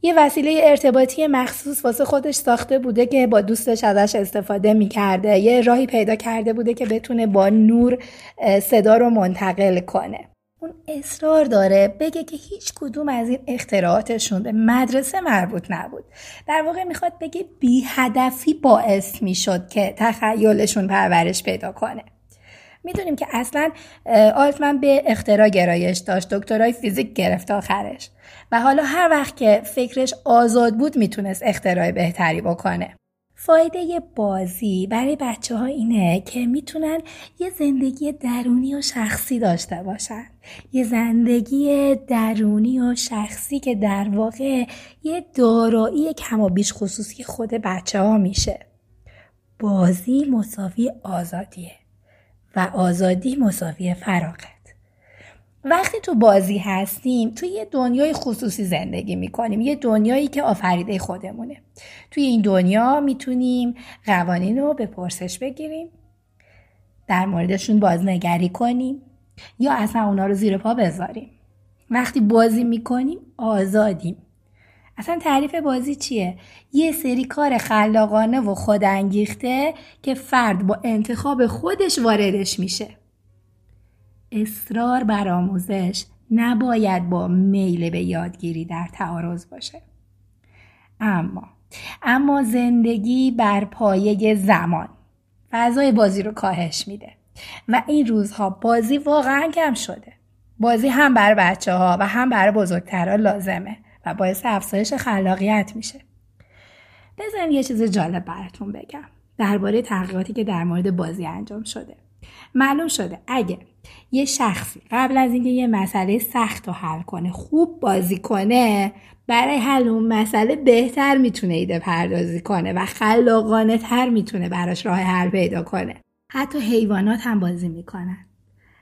یه وسیله ارتباطی مخصوص واسه خودش ساخته بوده که با دوستش ازش استفاده می‌کرده. یه راهی پیدا کرده بوده که بتونه با نور صدا رو منتقل کنه. اون اصرار داره بگه که هیچ کدوم از این اختراعاتشون به مدرسه مربوط نبود. در واقع میخواد بگه بی هدفی باعث میشد که تخیلشون پرورش پیدا کنه. میدونیم که اصلا آلتمن به اختراع گرایش داشت، دکترای فیزیک گرفت آخرش و حالا هر وقت که فکرش آزاد بود میتونست اختراع بهتری بکنه. فایده بازی برای بچه ها اینه که میتونن یه زندگی درونی و شخصی داشته باشن. یه زندگی درونی و شخصی که در واقع یه دارایی کم و بیش خصوصی خود بچه ها میشه. بازی مساوی آزادیه و آزادی مساوی فراغه. وقتی تو بازی هستیم توی یه دنیای خصوصی زندگی میکنیم، یه دنیایی که آفریده خودمونه. توی این دنیا میتونیم قوانین رو به پرسش بگیریم، در موردشون بازنگری کنیم یا اصلا اونا رو زیر پا بذاریم. وقتی بازی میکنیم آزادیم. اصلا تعریف بازی چیه؟ یه سری کار خلاقانه و خودانگیخته که فرد با انتخاب خودش واردش میشه. اصرار بر آموزش نباید با میل به یادگیری در تعارض باشه. اما اما زندگی بر پایه زمان فضای بازی رو کاهش میده و این روزها بازی واقعا کم شده. بازی هم برای بچه‌ها و هم برای بزرگترها لازمه و باعث افزایش خلاقیت میشه. بذارم یه چیز جالب براتون بگم درباره تحقیقاتی که در مورد بازی انجام شده. معلوم شده اگه یه شخصی قبل از اینکه یه مسئله سخت رو حل کنه خوب بازی کنه، برای حل اون مسئله بهتر میتونه ایده پردازی کنه و خلاقانه تر میتونه براش راه حل پیدا کنه. حتی حیوانات هم بازی میکنن.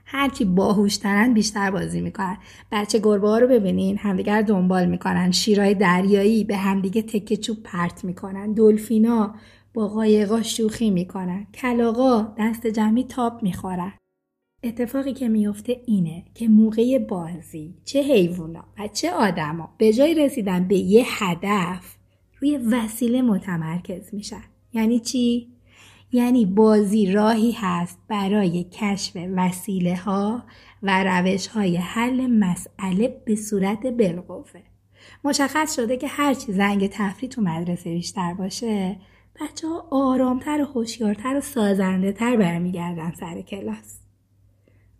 هر کی باهوش‌ترن بیشتر بازی میکنن. بچه گربه ها رو ببینین همدیگر دنبال میکنن. شیرای دریایی به همدیگه تکه چوب پرت میکنن. دلفینا با قایقا شوخی میکنن. کلاغا دست جمعی تاب میخورن. اتفاقی که میفته اینه که موقع بازی چه حیوونا و چه آدما به جای رسیدن به یه هدف روی وسیله متمرکز میشن. یعنی چی؟ یعنی بازی راهی هست برای کشف وسیله ها و روش های حل مسئله به صورت بالقوه. مشخص شده که هرچی زنگ تفریح تو مدرسه بیشتر باشه بچه ها آرامتر و هوشیارتر و سازنده تر برمیگردن سر کلاس.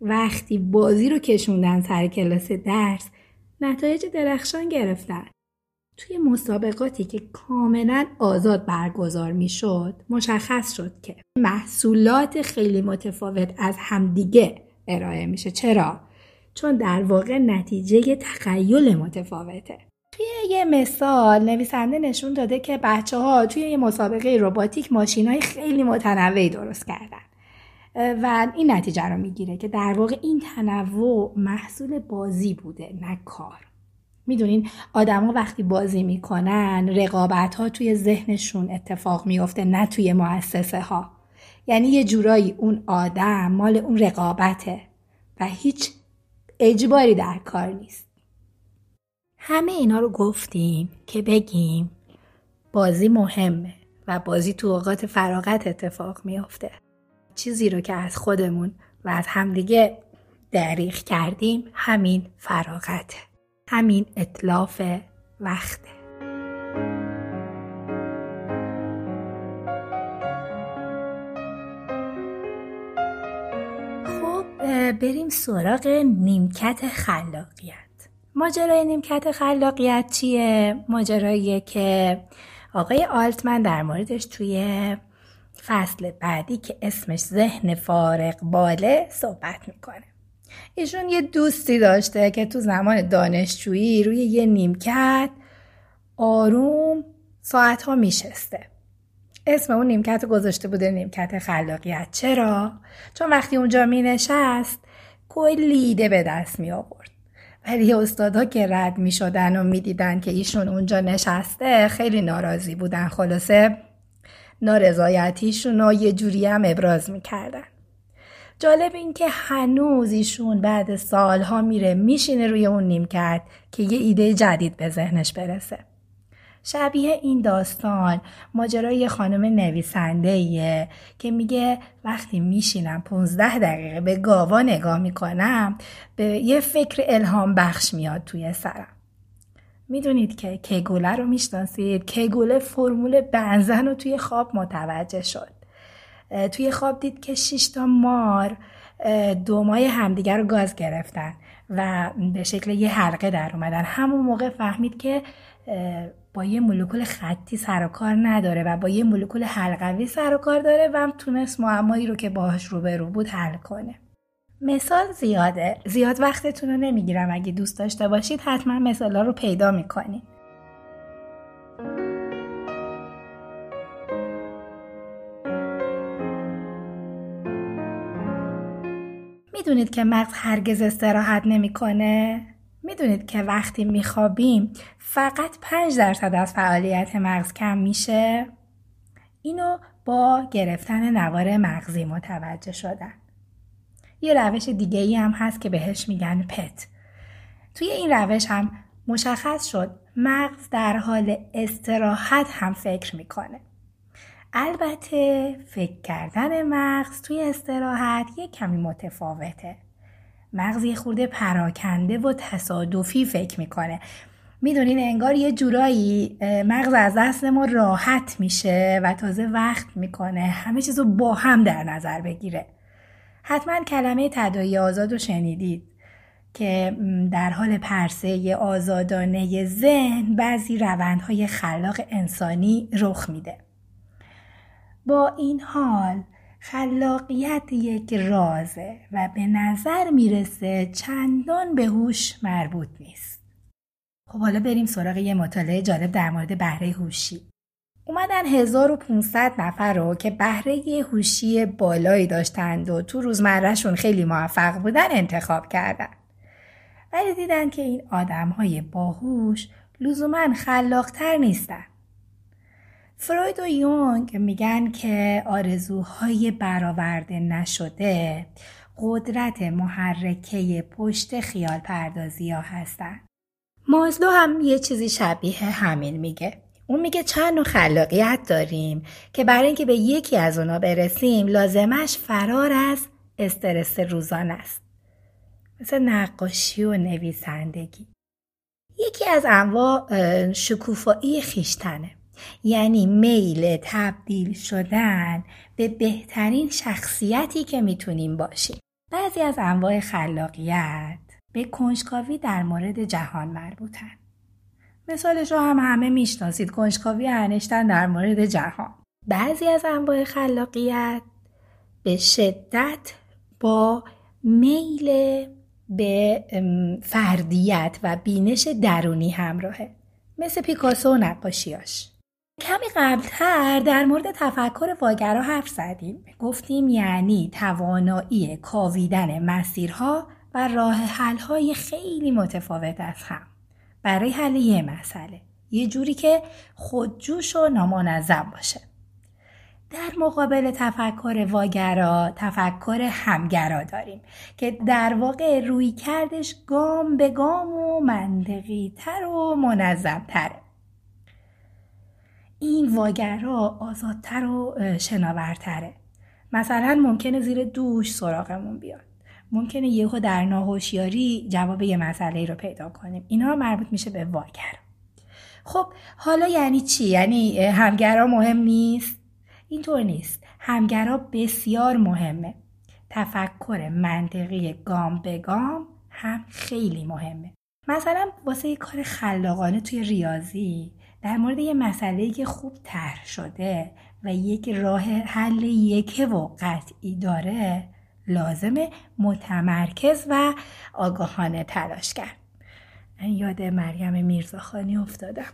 وقتی بازی رو کشوندن سر کلاس درس نتایج درخشان گرفتن. توی مسابقاتی که کاملا آزاد برگزار می شد مشخص شد که محصولات خیلی متفاوت از همدیگه ارائه میشه. چرا؟ چون در واقع نتیجه تخیل متفاوته. توی یه مثال نویسنده نشون داده که بچه ها توی یه مسابقه رباتیک ماشینای خیلی متنوعی درست کردن و این نتیجه رو میگیره که در واقع این تنوع محصول بازی بوده نه کار. میدونین آدم ها وقتی بازی میکنن رقابت ها توی ذهنشون اتفاق میفته نه توی مؤسسه ها. یعنی یه جورایی اون آدم مال اون رقابته و هیچ اجباری در کار نیست. همه اینا رو گفتیم که بگیم بازی مهمه و بازی تو اوقات فراغت اتفاق میفته. چیزی رو که از خودمون و از همدیگه دریغ کردیم همین فراغته. همین اتلاف وقته. خب بریم سراغ نیمکت خلاقیت. ماجرای نیمکت خلاقیت چیه؟ ماجراییه که آقای آلتمن در موردش توی فصل بعدی که اسمش ذهن فارغ باله صحبت میکنه. ایشون یه دوستی داشته که تو زمان دانشجویی روی یه نیمکت آروم ساعتها میشسته. اسم اون نیمکت رو گذاشته بوده نیمکت خلاقیت. چرا؟ چون وقتی اونجا مینشست کلی ایده به دست می آورد. ولی استادا که رد می شدن و می دیدن که ایشون اونجا نشسته خیلی ناراضی بودن. خلاصه نارضایتیشون رو یه جوری هم ابراز می کردن. جالب این که هنوز ایشون بعد سالها میره میشینه روی اون نیمکت که یه ایده جدید به ذهنش برسه. شبیه این داستان ماجرای یه خانم نویسنده‌ایه که میگه وقتی میشینم پانزده دقیقه به گاوا نگاه میکنم به یه فکر الهام بخش میاد توی سرم. میدونید که کگوله رو میشناسید؟ کگوله فرمول بنزن رو توی خواب متوجه شد. توی خواب دید که شش تا مار دو ماه همدیگر رو گاز گرفتن و به شکل یه حلقه در اومدن. همون موقع فهمید که با یه مولکول خطی سر و کار نداره و با یه مولکول حلقوی سر و کار داره و هم تونست معمایی رو که باهاش روبرو بود حل کنه. مثال زیاده. زیاد وقتتون رو نمیگیرم. اگه دوست داشته باشید حتما مثالا رو پیدا میکنید. میدونید که مغز هرگز استراحت نمیکنه؟ میدونید که وقتی میخوابیم فقط پنج درصد از فعالیت مغز کم میشه؟ اینو با گرفتن نوار مغزی متوجه شدن. یه روش دیگه ای هم هست که بهش میگن پت. توی این روش هم مشخص شد مغز در حال استراحت هم فکر میکنه. البته فکر کردن مغز توی استراحت یه کمی متفاوته. مغز یه خورده پراکنده و تصادفی فکر میکنه. میدونین انگار یه جورایی مغز از دست ما راحت میشه و تازه وقت میکنه همه چیزو با هم در نظر بگیره. حتما کلمه تداعی آزاد رو شنیدید که در حال پرسه آزادانه ذهن بعضی روندهای خلاق انسانی رخ میده. با این حال خلاقیت یک رازه و به نظر میرسه چندان به هوش مربوط نیست. خب حالا بریم سراغ یه مطالعه جالب در مورد بهره هوشی. اومدن هزار و پانصد نفر رو که بهره هوشی بالایی داشتند و تو روزمرهشون خیلی موفق بودن انتخاب کردن. ولی دیدن که این آدم‌های باهوش لزوماً خلاق‌تر نیستن. فروید و یونگ میگن که آرزوهای برآورده نشده قدرت محرکه پشت خیال پردازی ها هستن. مازلو هم یه چیزی شبیه همین میگه. اون میگه چند نوع خلاقیت داریم که برای اینکه به یکی از اونا برسیم لازمش فرار از استرس روزانه است. مثل نقاشی و نویسندگی. یکی از انواع شکوفایی خیشتنه. یعنی میل تبدیل شدن به بهترین شخصیتی که میتونیم باشیم. بعضی از انواع خلاقیت به کنجکاوی در مورد جهان مربوطن. مثالش رو هم همه میشناسید، کنجکاوی انشتن در مورد جهان. بعضی از انواع خلاقیت به شدت با میل به فردیت و بینش درونی همراهه، مثل پیکاسو و نقاشیاش. کمی قبلتر در مورد تفکر واگرا حرف زدیم. گفتیم یعنی توانایی کاویدن مسیرها و راه حل‌های خیلی متفاوت از هم برای حل یه مسئله، یه جوری که خودجوش و نامنظم باشه. در مقابل تفکر واگرا تفکر همگرا داریم که در واقع روی کردش گام به گام و منطقی تر و منظم تره. این واگرا آزادتر و شناورتره. مثلا ممکنه زیر دوش سراغمون بیاد، ممکنه یهو در ناهوشیاری جواب یه مسئله رو پیدا کنیم. اینا مربوط میشه به واگرا. خب حالا یعنی چی؟ یعنی همگرا مهم نیست؟ اینطور نیست. همگرا بسیار مهمه. تفکر منطقی گام به گام هم خیلی مهمه. مثلا واسه یه کار خلاقانه توی ریاضی در مورد یه مسئله‌ای که خوب طرح شده و یک راه حل یکه و قطعی داره لازمه متمرکز و آگاهانه تلاش کرد. من یاد مریم میرزاخانی افتادم.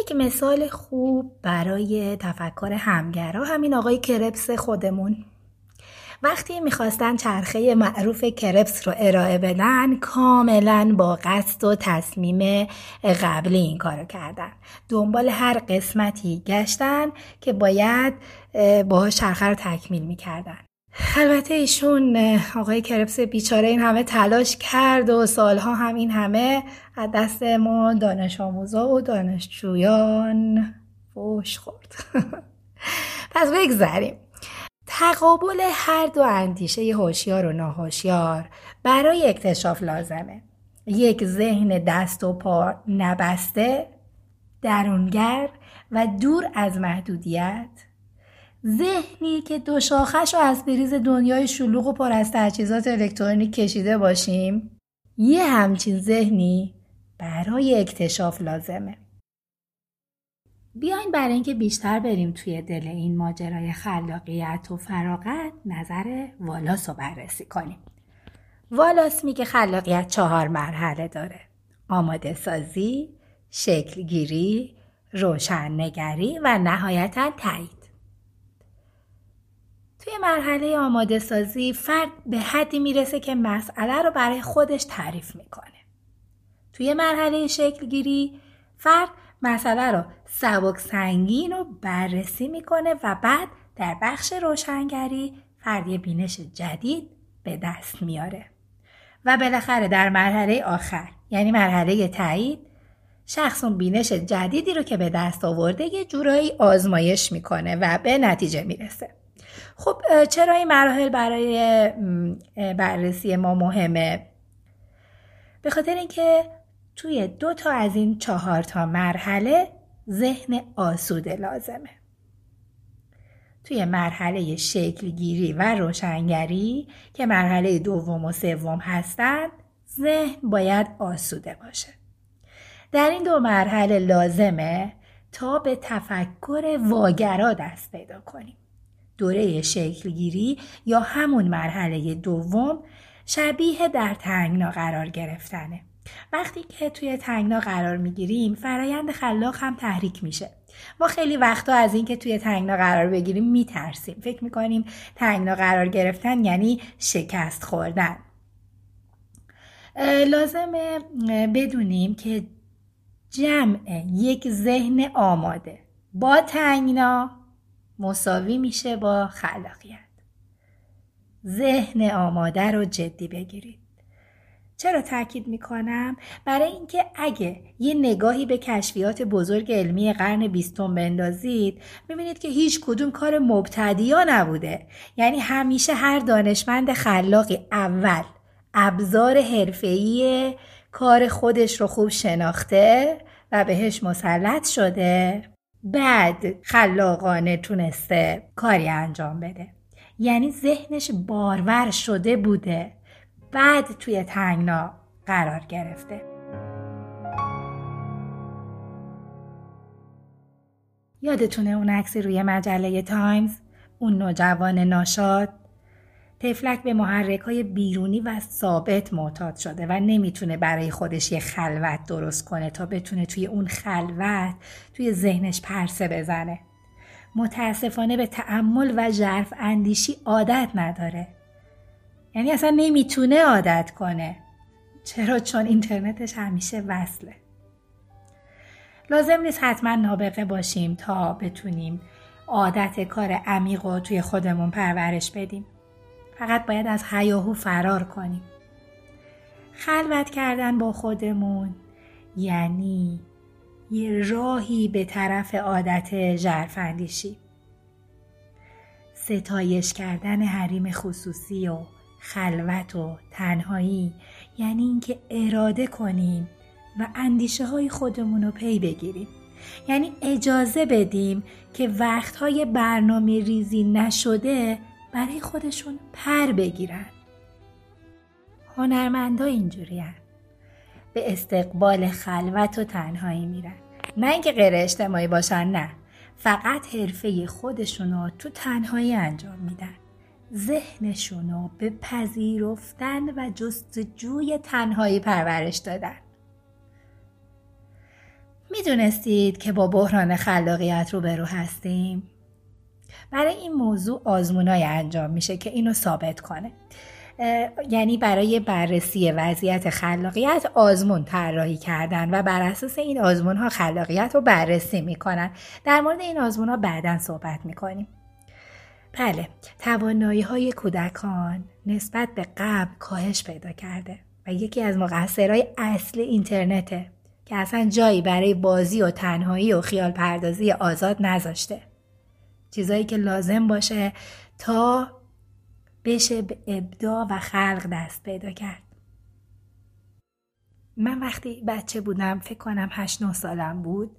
یک مثال خوب برای تفکر همگرا همین آقای کربس خودمون. وقتی میخواستن چرخه معروف کربس رو ارائه بدن کاملا با قصد و تصمیم قبلی این کارو کردن. دنبال هر قسمتی گشتن که باید باهاش چرخه رو تکمیل میکردن. البته ایشون آقای کربس بیچاره این همه تلاش کرد و سالها هم این همه از دست ما دانش آموزا و دانشجویان فحش خورد. پس بگذریم. تقابل هر دو اندیشه هوشیار و ناهوشیار برای اکتشاف لازمه. یک ذهن دست و پا نبسته، درونگر و دور از محدودیت، ذهنی که دو شاخش رو از بریز دنیای شلوغ و پر از تجهیزات الکترونیک کشیده باشیم. یه همچین ذهنی برای اکتشاف لازمه. بیاین برای اینکه بیشتر بریم توی دل این ماجرای خلاقیت و فراغت نظر والاس رو بررسی کنیم. والاس میگه خلاقیت چهار مرحله داره: آماده سازی، شکل گیری، روشن نگری و نهایتاً تایید. توی مرحله آماده سازی فرد به حدی میرسه که مسئله رو برای خودش تعریف میکنه. توی مرحله شکل گیری فرد مسئله رو سبک سنگین رو بررسی میکنه و بعد در بخش روشنگری فرد یه بینش جدید به دست میاره. و بالاخره در مرحله آخر، یعنی مرحله تایید، شخص اون بینش جدیدی رو که به دست آورده یه جورایی آزمایش میکنه و به نتیجه میرسه. خب چرا این مراحل برای بررسی ما مهمه؟ به خاطر اینکه توی دو تا از این چهار تا مرحله ذهن آسوده لازمه. توی مرحله شکلگیری و روشنگری که مرحله دوم و سوم هستند، ذهن باید آسوده باشه. در این دو مرحله لازمه تا به تفکر واگرا دست پیدا کنیم. دوره شکلگیری یا همون مرحله دوم شبیه در تنگنا قرار گرفتنه. وقتی که توی تنگنا قرار میگیریم، فرایند خلاق هم تحریک میشه. ما خیلی وقتا از این که توی تنگنا قرار بگیریم میترسیم. فکر میکنیم تنگنا قرار گرفتن یعنی شکست خوردن. لازمه بدونیم که جمع یک ذهن آماده با تنگنا مساوی میشه با خلاقیت. ذهن آماده رو جدی بگیرید. چرا تاکید میکنم؟ برای اینکه اگه یه نگاهی به کشفیات بزرگ علمی قرن بیستم بندازید، میبینید که هیچ کدوم کار مبتدیا نبوده. یعنی همیشه هر دانشمند خلاقی اول ابزار حرفه‌ای کار خودش رو خوب شناخته و بهش مسلط شده، بعد خلاقانه تونسته کاری انجام بده. یعنی ذهنش بارور شده بوده، بعد توی تنگنا قرار گرفته. یادتونه اون عکس روی مجله تایمز، اون نوجوان ناشاد؟ طفلک به محرک‌های بیرونی و ثابت معتاد شده و نمیتونه برای خودش یه خلوت درست کنه تا بتونه توی اون خلوت توی ذهنش پرسه بزنه. متاسفانه به تأمل و ژرف اندیشی عادت نداره. یعنی اصلا نمیتونه عادت کنه. چرا؟ چون اینترنتش همیشه وصله. لازم نیست حتما نابغه باشیم تا بتونیم عادت کار عمیق رو توی خودمون پرورش بدیم. فقط باید از هیاهو فرار کنیم. خلوت کردن با خودمون یعنی یه راهی به طرف عادت ژرف‌اندیشی. ستایش کردن حریم خصوصی و خلوت و تنهایی یعنی اینکه اراده کنیم و اندیشه های خودمون رو پی بگیریم. یعنی اجازه بدیم که وقتهای برنامه ریزی نشده برای خودشون پر بگیرن. هنرمندا اینجوری هن. به استقبال خلوت و تنهایی میرن. نه اینکه غیر اجتماعی باشن، نه، فقط حرفه خودشونو تو تنهایی انجام میدن. ذهنشونو به پذیرفتن و جستجوی تنهایی پرورش دادن. میدونستید که با بحران خلاقیت روبرو هستیم؟ برای این موضوع آزمونای انجام میشه که اینو ثابت کنه. یعنی برای بررسی وضعیت خلاقیت آزمون طراحی کردن و بر اساس این آزمون ها خلاقیت رو بررسی میکنن. در مورد این آزمون ها بعداً صحبت میکنیم. بله، توانایی های کودکان نسبت به قبل کاهش پیدا کرده و یکی از مقصرهای اصلی اینترنته که اصلا جایی برای بازی و تنهایی و خیال پردازی آزاد نذاشته. چیزایی که لازم باشه تا بشه به ابداع و خلق دست پیدا کرد. من وقتی بچه بودم، فکر کنم هشت نه سالم بود،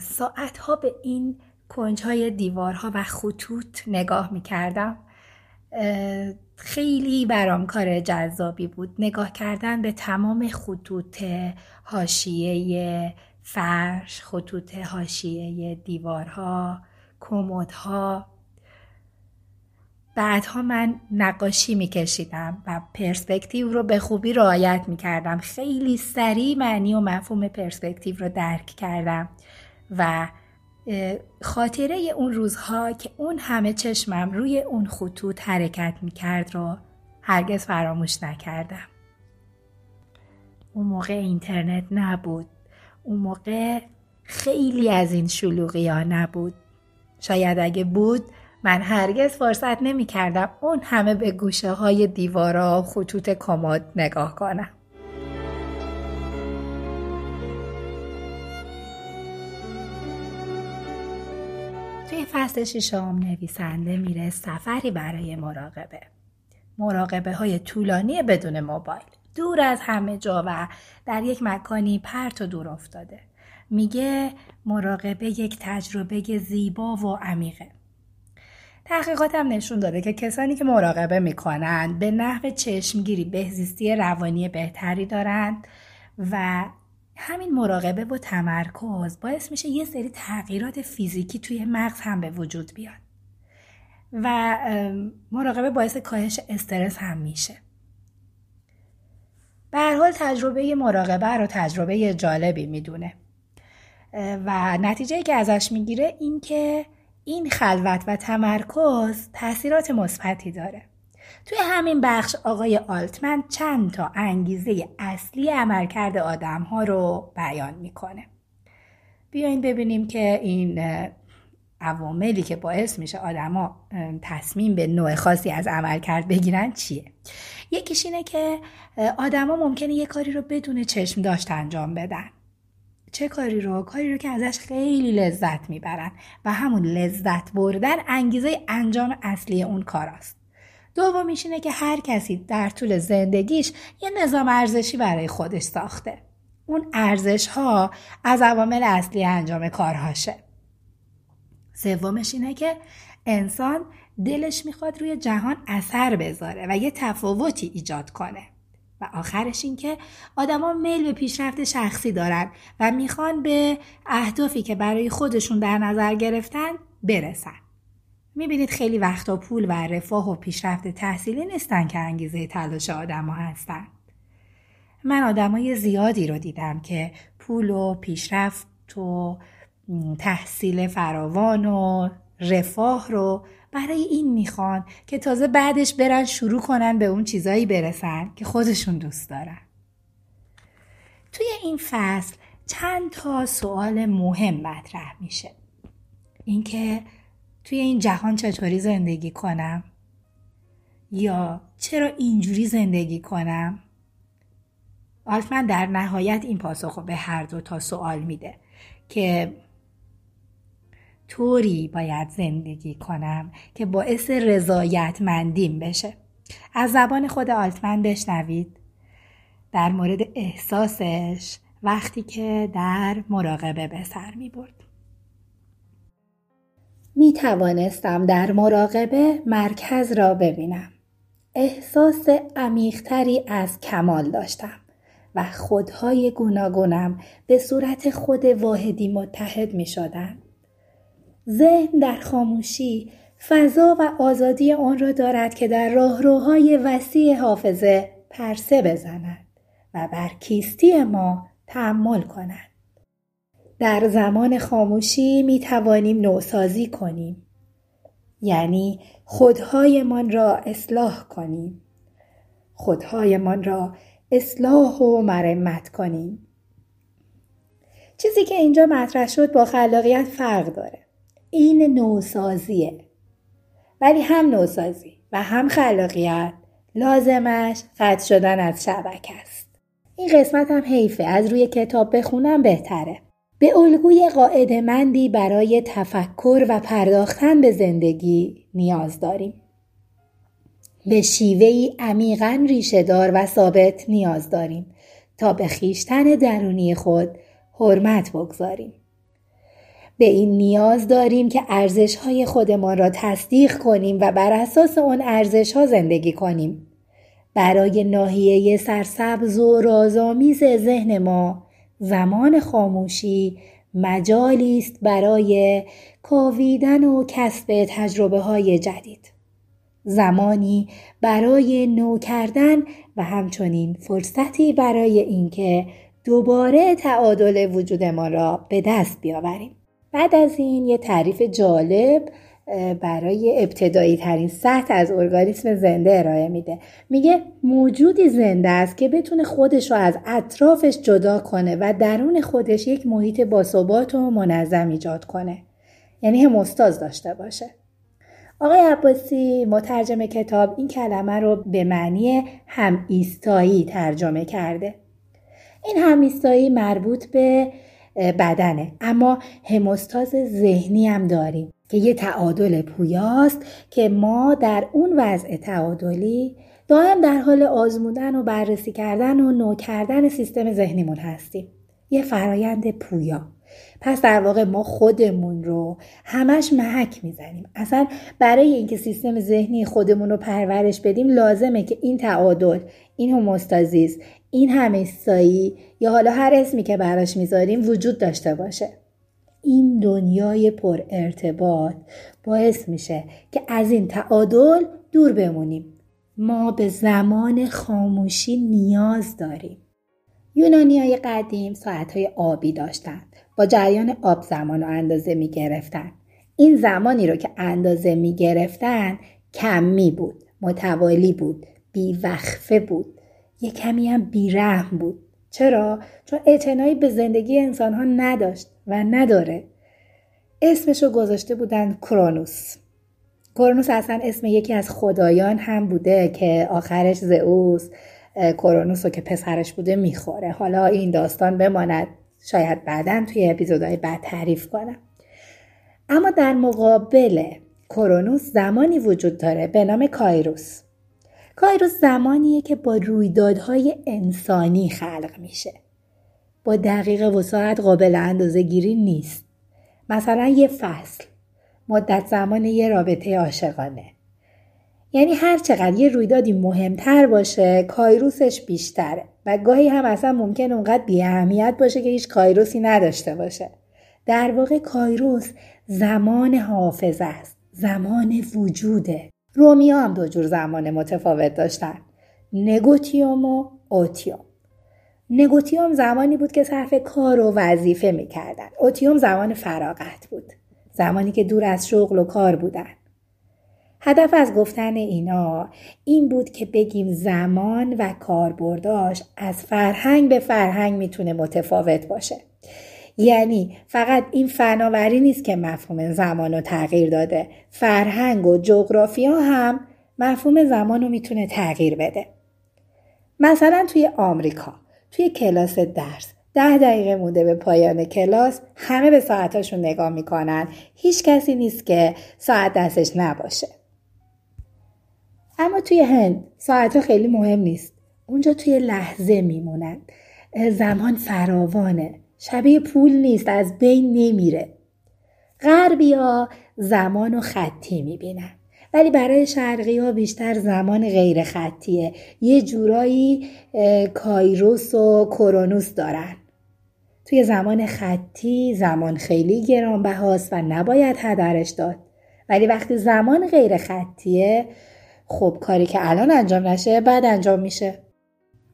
ساعتها به این کنجهای دیوارها و خطوط نگاه می کردم. خیلی برام کار جذابی بود. نگاه کردن به تمام خطوط حاشیه فرش، خطوط حاشیه دیوارها، کمدها. بعدها من نقاشی میکشیدم و پرسپکتیو رو به خوبی رعایت میکردم. خیلی سریع معنی و مفهوم پرسپکتیو رو درک کردم و خاطره اون روزها که اون همه چشمم روی اون خطوط حرکت میکرد رو هرگز فراموش نکردم. اون موقع اینترنت نبود. اون موقع خیلی از این شلوغی ها نبود. شاید اگه بود من هرگز فرصت نمی کردم اون همه به گوشه های دیوارا و خطوط کمد نگاه کنم. توی فصل ششم نویسنده میره سفری برای مراقبه. مراقبه های طولانی بدون موبایل، دور از همه جا و در یک مکانی پرت و دور افتاده. میگه مراقبه یک تجربه زیبا و عمیقه. تحقیقات هم نشون داده که کسانی که مراقبه میکنن به نحو چشمگیری بهزیستی روانی بهتری دارند و همین مراقبه و تمرکز باعث میشه یه سری تغییرات فیزیکی توی مغز هم به وجود بیاد و مراقبه باعث کاهش استرس هم میشه. به هر حال تجربه مراقبه رو تجربه جالبی میدونه و نتیجه که ازش میگیره این که این خلوت و تمرکز تأثیرات مثبتی داره. توی همین بخش آقای آلتمن چند تا انگیزه اصلی عملکرد آدم‌ها رو بیان میکنه. بیاین ببینیم که این عواملی که باعث میشه آدم‌ها تصمیم به نوع خاصی از عملکرد بگیرن چیه؟ یکیش اینه که آدم‌ها ممکنه یه کاری رو بدون چشم داشت انجام بدن. چه کاری رو؟ کاری رو که ازش خیلی لذت میبرن و همون لذت بردن انگیزه انجام اصلی اون کار است. دومیش اینه که هر کسی در طول زندگیش یه نظام ارزشی برای خودش ساخته. اون ارزش ها از عوامل اصلی انجام کارهاشه. سومش اینه که انسان دلش میخواد روی جهان اثر بذاره و یه تفاوتی ایجاد کنه. و آخرش این که آدما میل به پیشرفت شخصی دارن و میخوان به اهدافی که برای خودشون در نظر گرفتن برسن. میبینید خیلی وقتا پول و رفاه و پیشرفت تحصیلی نیستن که انگیزه تلاش آدما هستن. من آدمای زیادی رو دیدم که پول و پیشرفت و تحصیل فراوان و رفاه رو برای این میخوان که تازه بعدش برن شروع کنن به اون چیزایی برسن که خودشون دوست دارن. توی این فصل چند تا سوال مهم مطرح میشه. اینکه توی این جهان چطوری زندگی کنم؟ یا چرا اینجوری زندگی کنم؟ آلتمن در نهایت این پاسخو به هر دو تا سوال میده که طوری باید زندگی کنم که باعث رضایتمندیم بشه. از زبان خود آلتمن بشنوید در مورد احساسش وقتی که در مراقبه به سر می برد. می توانستم در مراقبه مرکز را ببینم. احساس عمیق‌تری از کمال داشتم و خودهای گوناگونم به صورت خود واحدی متحد می شدند. ذهن در خاموشی فضا و آزادی آن را دارد که در راهروهای وسیع حافظه پرسه بزند و بر کیستی ما تأمل کند. در زمان خاموشی می توانیم نوسازی کنیم، یعنی خودهایمان را اصلاح کنیم، خودهایمان را اصلاح و مرمت کنیم. چیزی که اینجا مطرح شد با خلاقیت فرق داره. این نوسازیه، ولی هم نوسازی و هم خلاقیت لازمش قطع شدن از شبکه است. این قسمت هم حیفه، از روی کتاب بخونم بهتره. به الگوی قاعده‌مندی برای تفکر و پرداختن به زندگی نیاز داریم. به شیوهی عمیقاً ریشه‌دار و ثابت نیاز داریم تا به خویشتن درونی خود حرمت بگذاریم. به این نیاز داریم که ارزش‌های خودمان را تصدیق کنیم و بر اساس آن ارزش‌ها زندگی کنیم. برای ناحیه سرسبز و رازآمیز ذهن ما زمان خاموشی مجالی است برای کاویدن و کسب تجربه‌های جدید. زمانی برای نو کردن و همچنین فرصتی برای اینکه دوباره تعادل وجودمان را به دست بیاوریم. بعد از این یه تعریف جالب برای ابتدایی ترین سطح از ارگانیسم زنده ارائه میده. میگه موجودی زنده است که بتونه خودش رو از اطرافش جدا کنه و درون خودش یک محیط باثبات و منظم ایجاد کنه. یعنی هم‌استاز داشته باشه. آقای عباسی مترجم کتاب این کلمه رو به معنی هم ایستایی ترجمه کرده. این هم ایستایی مربوط به بدنه، اما هم‌استاز ذهنی هم داریم که یه تعادل پویاست که ما در اون وضع تعادلی دائم در حال آزمودن و بررسی کردن و نو کردن سیستم ذهنیمون هستیم. یه فرایند پویا. پس در واقع ما خودمون رو همش محک میزنیم. اصلا برای اینکه سیستم ذهنی خودمون رو پرورش بدیم لازمه که این تعادل، این هموستازیز، این هم‌ایستایی یا حالا هر اسمی که براش میذاریم وجود داشته باشه. این دنیای پر ارتباط باعث میشه که از این تعادل دور بمونیم. ما به زمان خاموشی نیاز داریم. یونانیای قدیم ساعت‌های آبی داشتند. با جریان آب زمان رو اندازه می گرفتن. این زمانی رو که اندازه می گرفتن کمی بود، متوالی بود، بیوقفه بود، یه کمی هم بیرحم بود. چرا؟ چون اعتنایی به زندگی انسان ها نداشت و نداره. اسمشو گذاشته بودن کرونوس. کرونوس اصلا اسم یکی از خدایان هم بوده که آخرش زئوس کرونوس رو که پسرش بوده میخوره. حالا این داستان بماند، شاید بعداً توی اپیزودهای بعد تعریف کنم. اما در مقابل کرونوس زمانی وجود داره به نام کایروس. کایروس زمانیه که با رویدادهای انسانی خلق میشه. با دقیقه و ساعت قابل اندازه گیری نیست. مثلا یه فصل، مدت زمان یه رابطه عاشقانه. یعنی هر چقدر یه رویدادی مهمتر باشه کایروسش بیشتره و گاهی هم اصلا ممکن اونقدر بی اهمیت باشه که هیچ کایروسی نداشته باشه. در واقع کایروس زمان حافظه است، زمان وجوده. رومیا هم دو جور زمان متفاوت داشتن، نگوتیوم و اوتیوم. نگوتیوم زمانی بود که صرف کار و وظیفه میکردن، اوتیوم زمان فراغت بود، زمانی که دور از شغل و کار بودن. هدف از گفتن اینا این بود که بگیم زمان و کاربرداش از فرهنگ به فرهنگ میتونه متفاوت باشه. یعنی فقط این فناوری نیست که مفهوم زمان رو تغییر داده، فرهنگ و جغرافیا هم مفهوم زمان رو میتونه تغییر بده. مثلا توی آمریکا توی کلاس درس ده دقیقه مونده به پایان کلاس همه به ساعتاشون نگاه میکنن، هیچ کسی نیست که ساعت دستش نباشه. اما توی هند ساعت‌ها خیلی مهم نیست. اونجا توی لحظه میمونن. زمان فراوانه. شبیه پول نیست، از بین نمیره. غربی‌ها زمانو خطی میبینن. ولی برای شرقی‌ها بیشتر زمان غیر خطیه. یه جورایی کایروس و کرونوس دارن. توی زمان خطی زمان خیلی گرانبهاست و نباید هدرش داد. ولی وقتی زمان غیر خطیه خب کاری که الان انجام نشه بعد انجام میشه.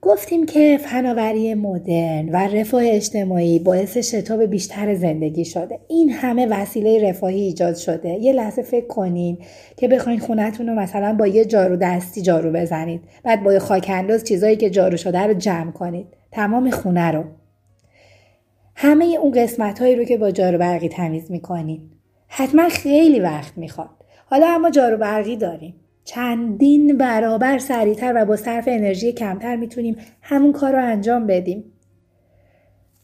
گفتیم که فناوری مدرن و رفاه اجتماعی باعث شتاب بیشتر زندگی شده. این همه وسیله رفاهی ایجاد شده. یه لحظه فکر کنین که بخواین خونتون رو مثلا با یه جارو دستی جارو بزنید، بعد با یه خاک‌انداز چیزایی که جارو شده رو جمع کنید، تمام خونه رو. همه اون قسمت‌هایی رو که با جارو برقی تمیز می‌کنید حتما خیلی وقت می‌خواد. حالا اما جارو برقی داریم، چندین برابر سریعتر و با صرف انرژی کمتر میتونیم همون کار رو انجام بدیم.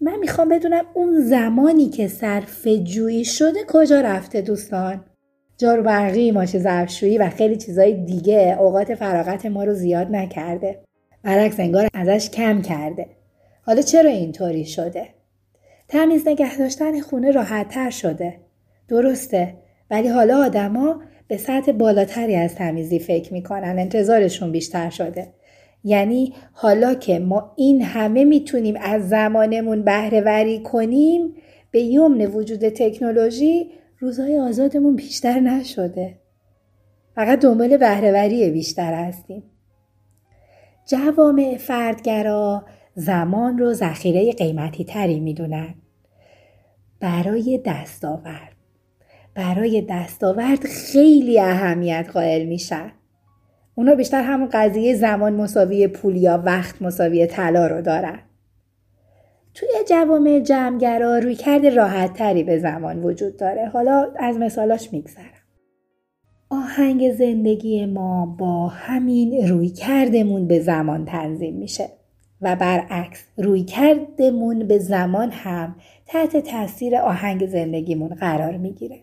من میخوام بدونم اون زمانی که صرف جویی شده کجا رفته دوستان؟ جارو برقی، ماشه ظرفشویی و خیلی چیزای دیگه اوقات فراغت ما رو زیاد نکرده، برعکس انگار ازش کم کرده. حالا چرا اینطوری شده؟ تمیز نگه داشتن خونه راحت‌تر شده، درسته، ولی حالا آدما به سطح بالاتری از تمیزی فکر میکنن، انتظارشون بیشتر شده. یعنی حالا که ما این همه میتونیم از زمانمون بهره وری کنیم به یمن وجود تکنولوژی روزهای آزادمون بیشتر نشده، فقط دنبال بهره وری بیشتر هستیم. جوامع فردگرا زمان رو ذخیره قیمتی تری میدونن برای دستاورد برای دستاورد خیلی اهمیت قائل میشن. اونا بیشتر همون قضیه زمان مساوی پول یا وقت مساوی طلا رو دارن. توی جوامع جمع‌گرا رویکرد راحت‌تری به زمان وجود داره. حالا از مثالاش میگذرم. آهنگ زندگی ما با همین رویکردمون به زمان تنظیم میشه و برعکس رویکردمون به زمان هم تحت تاثیر آهنگ زندگیمون قرار میگیره.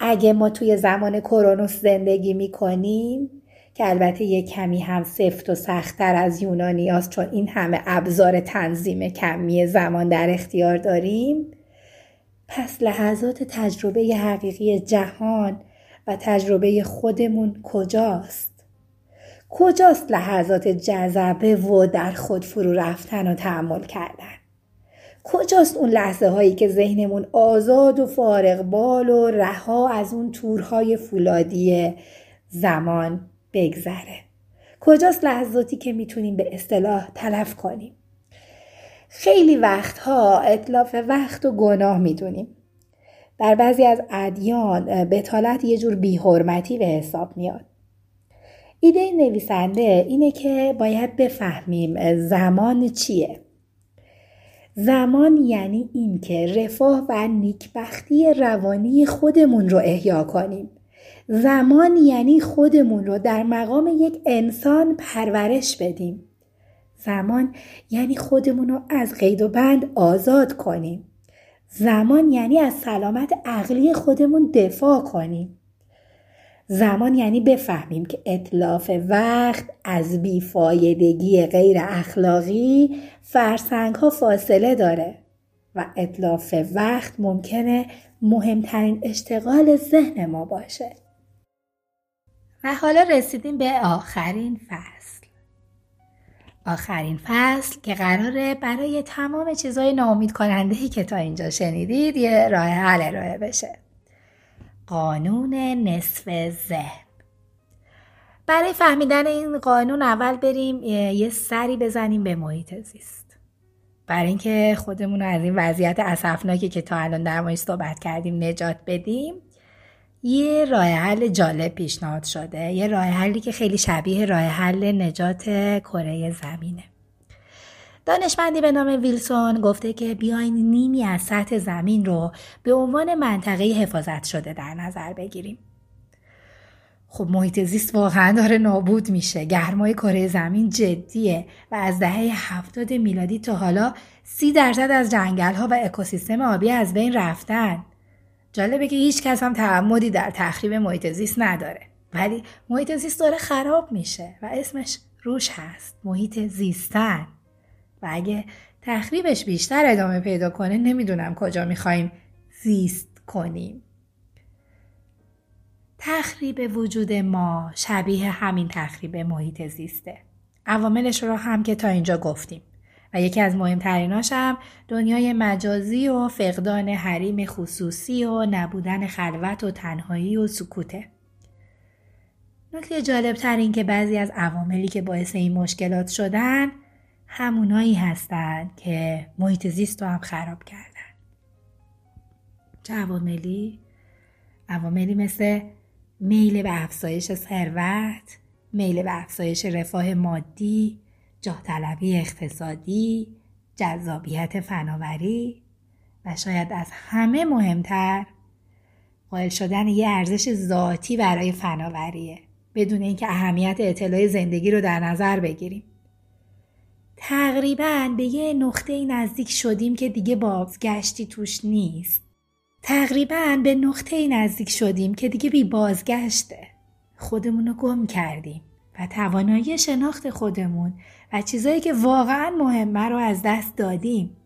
اگه ما توی زمان کرونوس زندگی میکنیم که البته یک کمی هم سفت و سخت‌تر از یونانیاست، چون این همه ابزار تنظیم کمی زمان در اختیار داریم، پس لحظات تجربه حقیقی جهان و تجربه خودمون کجاست؟ کجاست لحظات جذبه و در خود فرو رفتن و تأمل کردن؟ کجاست اون لحظه هایی که ذهنمون آزاد و فارغ بال و رها از اون تورهای فولادی زمان بگذره؟ کجاست لحظاتی که میتونیم به اصطلاح تلف کنیم؟ خیلی وقتها اتلاف وقت و گناه میدونیم. در بعضی از ادیان بتالت یه جور بی‌حرمتی به حساب میاد. ایده نویسنده اینه که باید بفهمیم زمان چیه. زمان یعنی این که رفاه و نیکبختی روانی خودمون رو احیا کنیم. زمان یعنی خودمون رو در مقام یک انسان پرورش بدیم. زمان یعنی خودمون رو از قید و بند آزاد کنیم. زمان یعنی از سلامت عقلی خودمون دفاع کنیم. زمان یعنی بفهمیم که اتلاف وقت از بیفایدگی غیر اخلاقی فرسنگ ها فاصله داره و اتلاف وقت ممکنه مهمترین اشتغال ذهن ما باشه. و حالا رسیدیم به آخرین فصل. آخرین فصل که قراره برای تمام چیزهای ناامید کنندهی که تا اینجا شنیدید یه راه حل ارائه بشه. قانون نصف ذهن. برای فهمیدن این قانون اول بریم یه سری بزنیم به محیط زیست. برای اینکه خودمون رو از این وضعیت اسفناکی که تا الان در موردش صحبت کردیم نجات بدیم، یه راه حل جالب پیشنهاد شده. یه راه حلی که خیلی شبیه راه حل نجات کره زمینه. دانشمندی به نام ویلسون گفته که بیاین نیمی از سطح زمین رو به عنوان منطقه حفاظت شده در نظر بگیریم. خب محیط زیست واقعا داره نابود میشه. گرمای کره زمین جدیه و از دهه هفتاد میلادی تا حالا سی درصد از جنگل‌ها و اکوسیستم آبی از بین رفتن. جالبه که هیچ کس هم تعمدی در تخریب محیط زیست نداره، ولی محیط زیست داره خراب میشه و اسمش روش هست، محیط زیستن. و اگه تخریبش بیشتر ادامه پیدا کنه نمیدونم کجا میخوایم زیست کنیم. تخریب وجود ما شبیه همین تخریب محیط زیسته. عواملش رو هم که تا اینجا گفتیم و یکی از مهمتریناش هم دنیای مجازی و فقدان حریم خصوصی و نبودن خلوت و تنهایی و سکوته. نکته جالبتر این که بعضی از عواملی که باعث این مشکلات شدن همونایی هستن که محیط زیست رو هم خراب کردن. چه عواملی؟ عواملی مثل میل به افزایش ثروت، میل به افزایش رفاه مادی، جاه‌طلبی اقتصادی، جذابیت فناوری و شاید از همه مهمتر قائل شدن یه ارزش ذاتی برای فناوریه، بدون اینکه اهمیت اطلاع زندگی رو در نظر بگیریم. تقریباً به یه نقطه نزدیک شدیم که دیگه بازگشتی توش نیست. تقریباً به نقطه نزدیک شدیم که دیگه بی بازگشته. خودمون رو گم کردیم و توانایی شناخت خودمون و چیزایی که واقعاً مهمه رو از دست دادیم.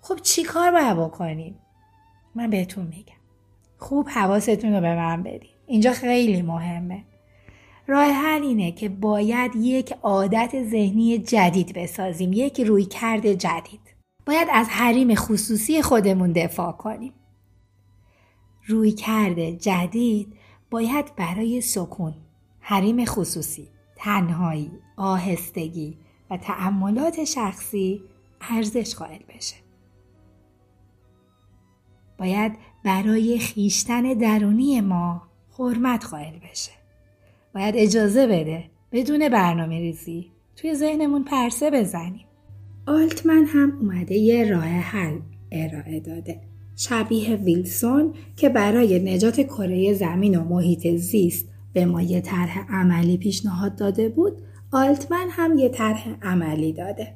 خب چی کار باید بکنیم؟ من بهتون میگم. خوب حواستون رو به من بدین. اینجا خیلی مهمه. راه حل اینه که باید یک عادت ذهنی جدید بسازیم، یک رویکرد جدید. باید از حریم خصوصی خودمون دفاع کنیم. رویکرد جدید باید برای سکون، حریم خصوصی، تنهایی، آهستگی و تأملات شخصی ارزش قائل بشه. باید برای خیشتن درونی ما حرمت قائل بشه. باید اجازه بده بدون برنامه ریزی توی ذهنمون پرسه بزنیم. آلتمن هم اومده یه راه حل ارائه داده، شبیه ویلسون که برای نجات کره زمین و محیط زیست به ما یه طرح عملی پیشنهاد داده بود، آلتمن هم یه طرح عملی داده.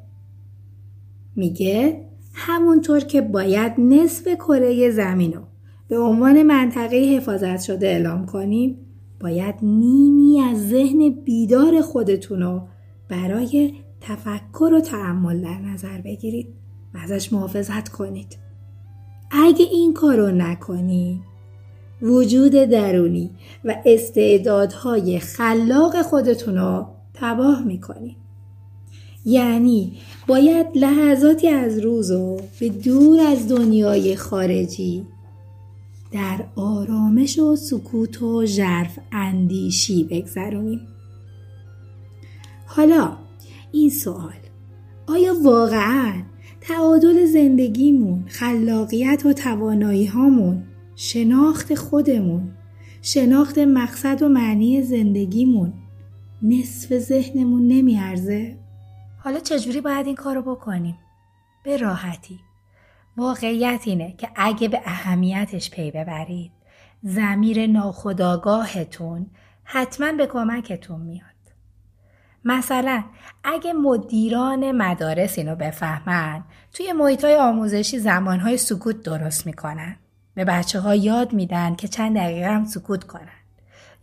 میگه همونطور که باید نصف کره زمین رو به عنوان منطقه حفاظت شده اعلام کنیم، باید نیمی از ذهن بیدار خودتون رو برای تفکر و تأمل در نظر بگیرید و ازش محافظت کنید. اگه این کار رو نکنید، وجود درونی و استعدادهای خلاق خودتون رو تباه میکنید. یعنی باید لحظاتی از روزو به دور از دنیای خارجی در آرامش و سکوت و ژرف اندیشی بگذرونیم. حالا این سوال، آیا واقعاً تعادل زندگیمون، خلاقیت و توانایی هامون، شناخت خودمون، شناخت مقصد و معنی زندگیمون نصف ذهنمون نمیارزه؟ حالا چجوری باید این کارو بکنیم؟ به راحتی. واقعیت اینه که اگه به اهمیتش پی ببرید، ضمیر ناخودآگاهتون حتما به کمکتون میاد. مثلا اگه مدیران مدارس اینو بفهمن، توی محیط‌های آموزشی زمان‌های سکوت درست میکنن. به بچه‌ها یاد میدن که چند دقیقه هم سکوت کنن.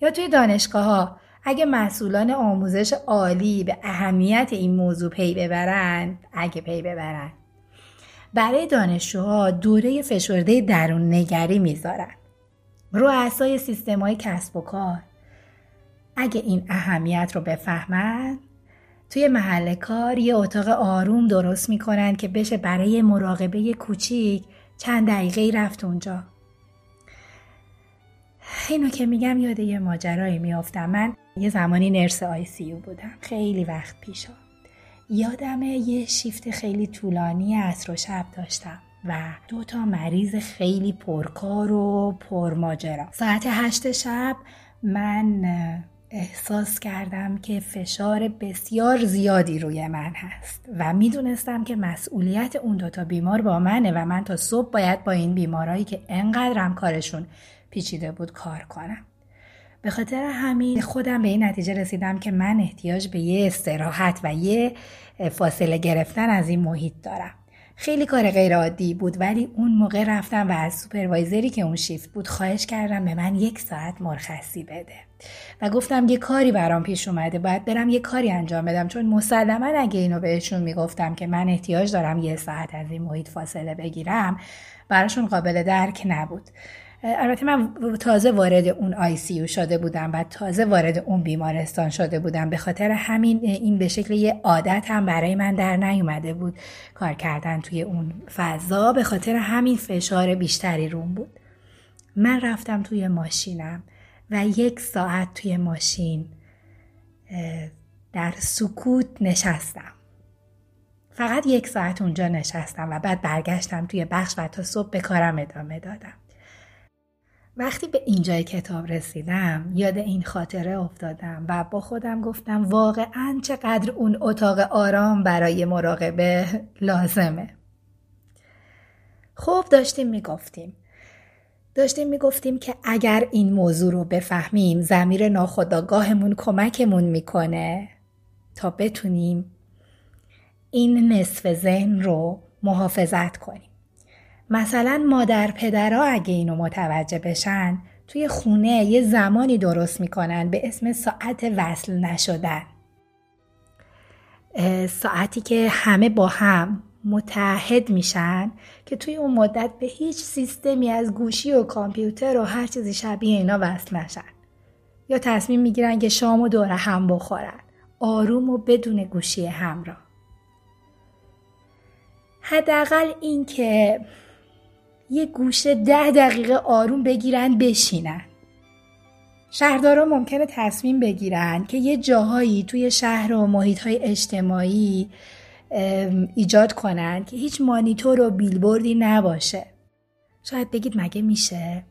یا توی دانشگاه‌ها اگه مسئولان آموزش عالی به اهمیت این موضوع پی ببرن، اگه پی ببرن، برای دانشجوها دوره فشرده درون نگری میذارن. رؤسای سیستم‌های کسب و کار اگه این اهمیت رو بفهمن، توی محل کار یه اتاق آروم درست میکنن که بشه برای مراقبه کوچیک چند دقیقه‌ای رفت اونجا. اینو که میگم یاد یه ماجرایی میافتم. من یه زمانی نرس آی سی یو بودم، خیلی وقت پیشا. یادمه یه شیفت خیلی طولانی عصر و شب داشتم و دو تا مریض خیلی پرکار و پرماجرا. ساعت هشت شب من احساس کردم که فشار بسیار زیادی روی من هست و میدونستم که مسئولیت اون دو تا بیمار با منه و من تا صبح باید با این بیمارایی که انقدرم کارشون پیچیده بود کار کنم. به خاطر همین خودم به این نتیجه رسیدم که من احتیاج به یه استراحت و یه فاصله گرفتن از این محیط دارم. خیلی کار غیر عادی بود، ولی اون موقع رفتم و از سوپروایزری که اون شیفت بود خواهش کردم به من یک ساعت مرخصی بده و گفتم یه کاری برام پیش اومده، باید برم یه کاری انجام بدم، چون مسلماً اگه اینو بهشون میگفتم که من احتیاج دارم یه ساعت از این محیط فاصله بگیرم، براشون قابل درک نبود. البته من تازه وارد اون آی سی یو شده بودم و تازه وارد اون بیمارستان شده بودم، به خاطر همین این به شکل یه عادت هم برای من در نیومده بود کار کردن توی اون فضا. به خاطر همین فشار بیشتری روم بود. من رفتم توی ماشینم و یک ساعت توی ماشین در سکوت نشستم. فقط یک ساعت اونجا نشستم و بعد برگشتم توی بخش و تا صبح به کارم ادامه دادم. وقتی به اینجای کتاب رسیدم، یاد این خاطره افتادم و با خودم گفتم واقعاً چقدر اون اتاق آرام برای مراقبه لازمه. خب داشتیم میگفتیم. داشتیم میگفتیم که اگر این موضوع رو بفهمیم، ضمیر ناخودآگاهمون کمکمون میکنه تا بتونیم این نصف ذهن رو محافظت کنیم. مثلا مادر پدرها اگه اینو متوجه بشن، توی خونه یه زمانی درست میکنن به اسم ساعت وصل نشدن، ساعتی که همه با هم متحد میشن که توی اون مدت به هیچ سیستمی از گوشی و کامپیوتر و هر چیزی شبیه اینا وصل نشن. یا تصمیم میگیرن که شام و دوره هم بخورن، آروم و بدون گوشی همراه. حداقل این که یه گوشه ده دقیقه آروم بگیرن بشینن. شهردارا ممکنه تصمیم بگیرن که یه جاهایی توی شهر و محیط‌های اجتماعی ایجاد کنن که هیچ مانیتور و بیلبوردی نباشه. شاید بگید مگه میشه؟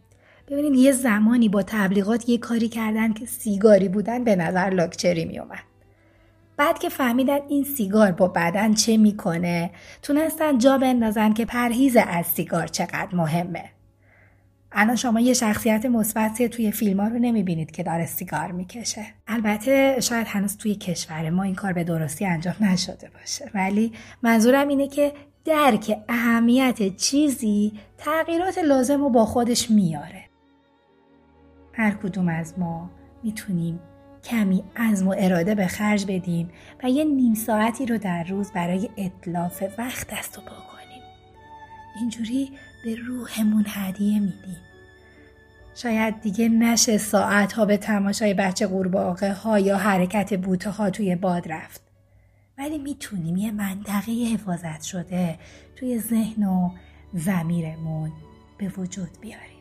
ببینید یه زمانی با تبلیغات یه کاری کردن که سیگاری بودن به نظر لاکچری میومد. بعد که فهمیدن این سیگار با بدن چه میکنه، تونستن جا بندازن که پرهیز از سیگار چقدر مهمه. الان شما یه شخصیت مثبت توی فیلم‌ها رو نمیبینید که داره سیگار میکشه. البته شاید هنوز توی کشور ما این کار به درستی انجام نشده باشه، ولی منظورم اینه که درک اهمیت چیزی تغییرات لازم رو با خودش میاره. هر کدوم از ما میتونیم کمی عزم و اراده به خرج بدیم و یه نیم ساعتی رو در روز برای اتلاف وقت دست و پا کنیم. اینجوری به روحمون هدیه میدیم. شاید دیگه نشه ساعتها به تماشای بچه قورباغه ها یا حرکت بوته ها توی باد رفت، ولی میتونیم یه منطقه حفاظت شده توی ذهن و ضمیرمون به وجود بیاریم.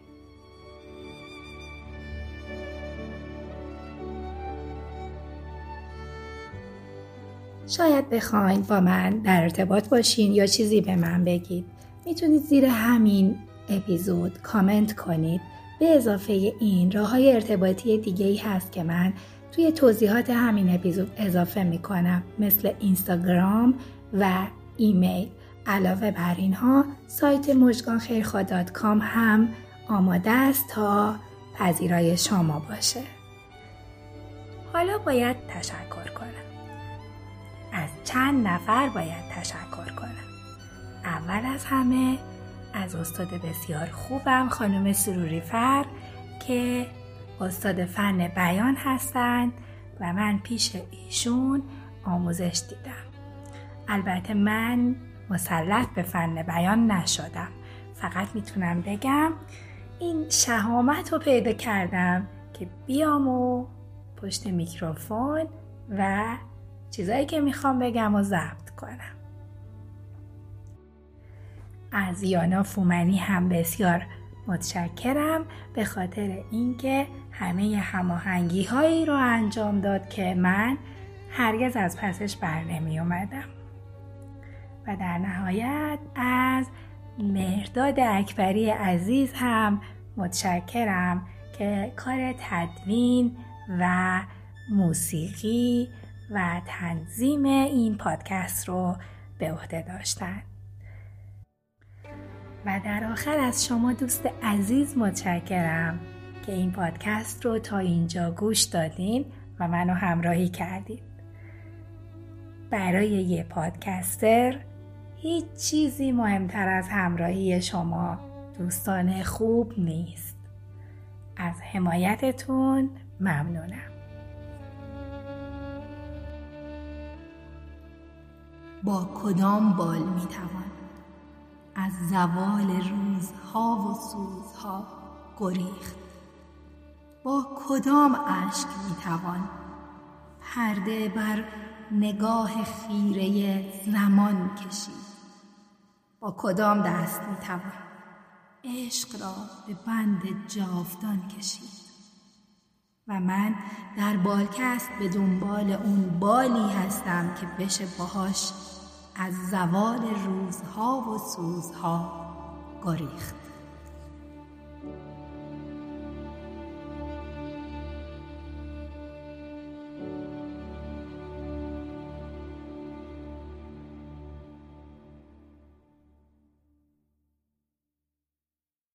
شاید بخواین با من در ارتباط باشین یا چیزی به من بگید. میتونید زیر همین اپیزود کامنت کنید. به اضافه این راه‌های ارتباطی دیگه‌ای هست که من توی توضیحات همین اپیزود اضافه میکنم، مثل اینستاگرام و ایمیل. علاوه بر اینها سایت مژگان خیرخواه دات کام هم آماده است تا پذیرای شما باشه. حالا باید تشکر کنم. از چند نفر باید تشکر کنم. اول از همه از استاد بسیار خوبم خانم سروری فر که استاد فن بیان هستند و من پیش ایشون آموزش دیدم. البته من مسلط به فن بیان نشدم، فقط میتونم بگم این شهامت رو پیدا کردم که بیام و پشت میکروفون و چیزایی که میخوام بگم و ضبط کنم. از یانا فومانی هم بسیار متشکرم به خاطر اینکه همه هماهنگی هایی رو انجام داد که من هرگز از پسش بر نمی اومدم. و در نهایت از مرداد اکبری عزیز هم متشکرم که کار تدوین و موسیقی و تنظیم این پادکست رو به عهده داشتن. و در آخر از شما دوست عزیز متشکرم که این پادکست رو تا اینجا گوش دادین و منو همراهی کردید. برای یه پادکستر هیچ چیزی مهمتر از همراهی شما دوستان خوب نیست. از حمایتتون ممنونم. با کدام بال میتوان از زوال روزها و سوزها گریخت؟ با کدام اشک میتوان پرده بر نگاه خیره زمان کشید؟ با کدام دست میتوان عشق را به بند جاودان کشید؟ و من در بالکست به دنبال اون بالی هستم که بشه باهاش از زوال روزها و سوزها گریخت.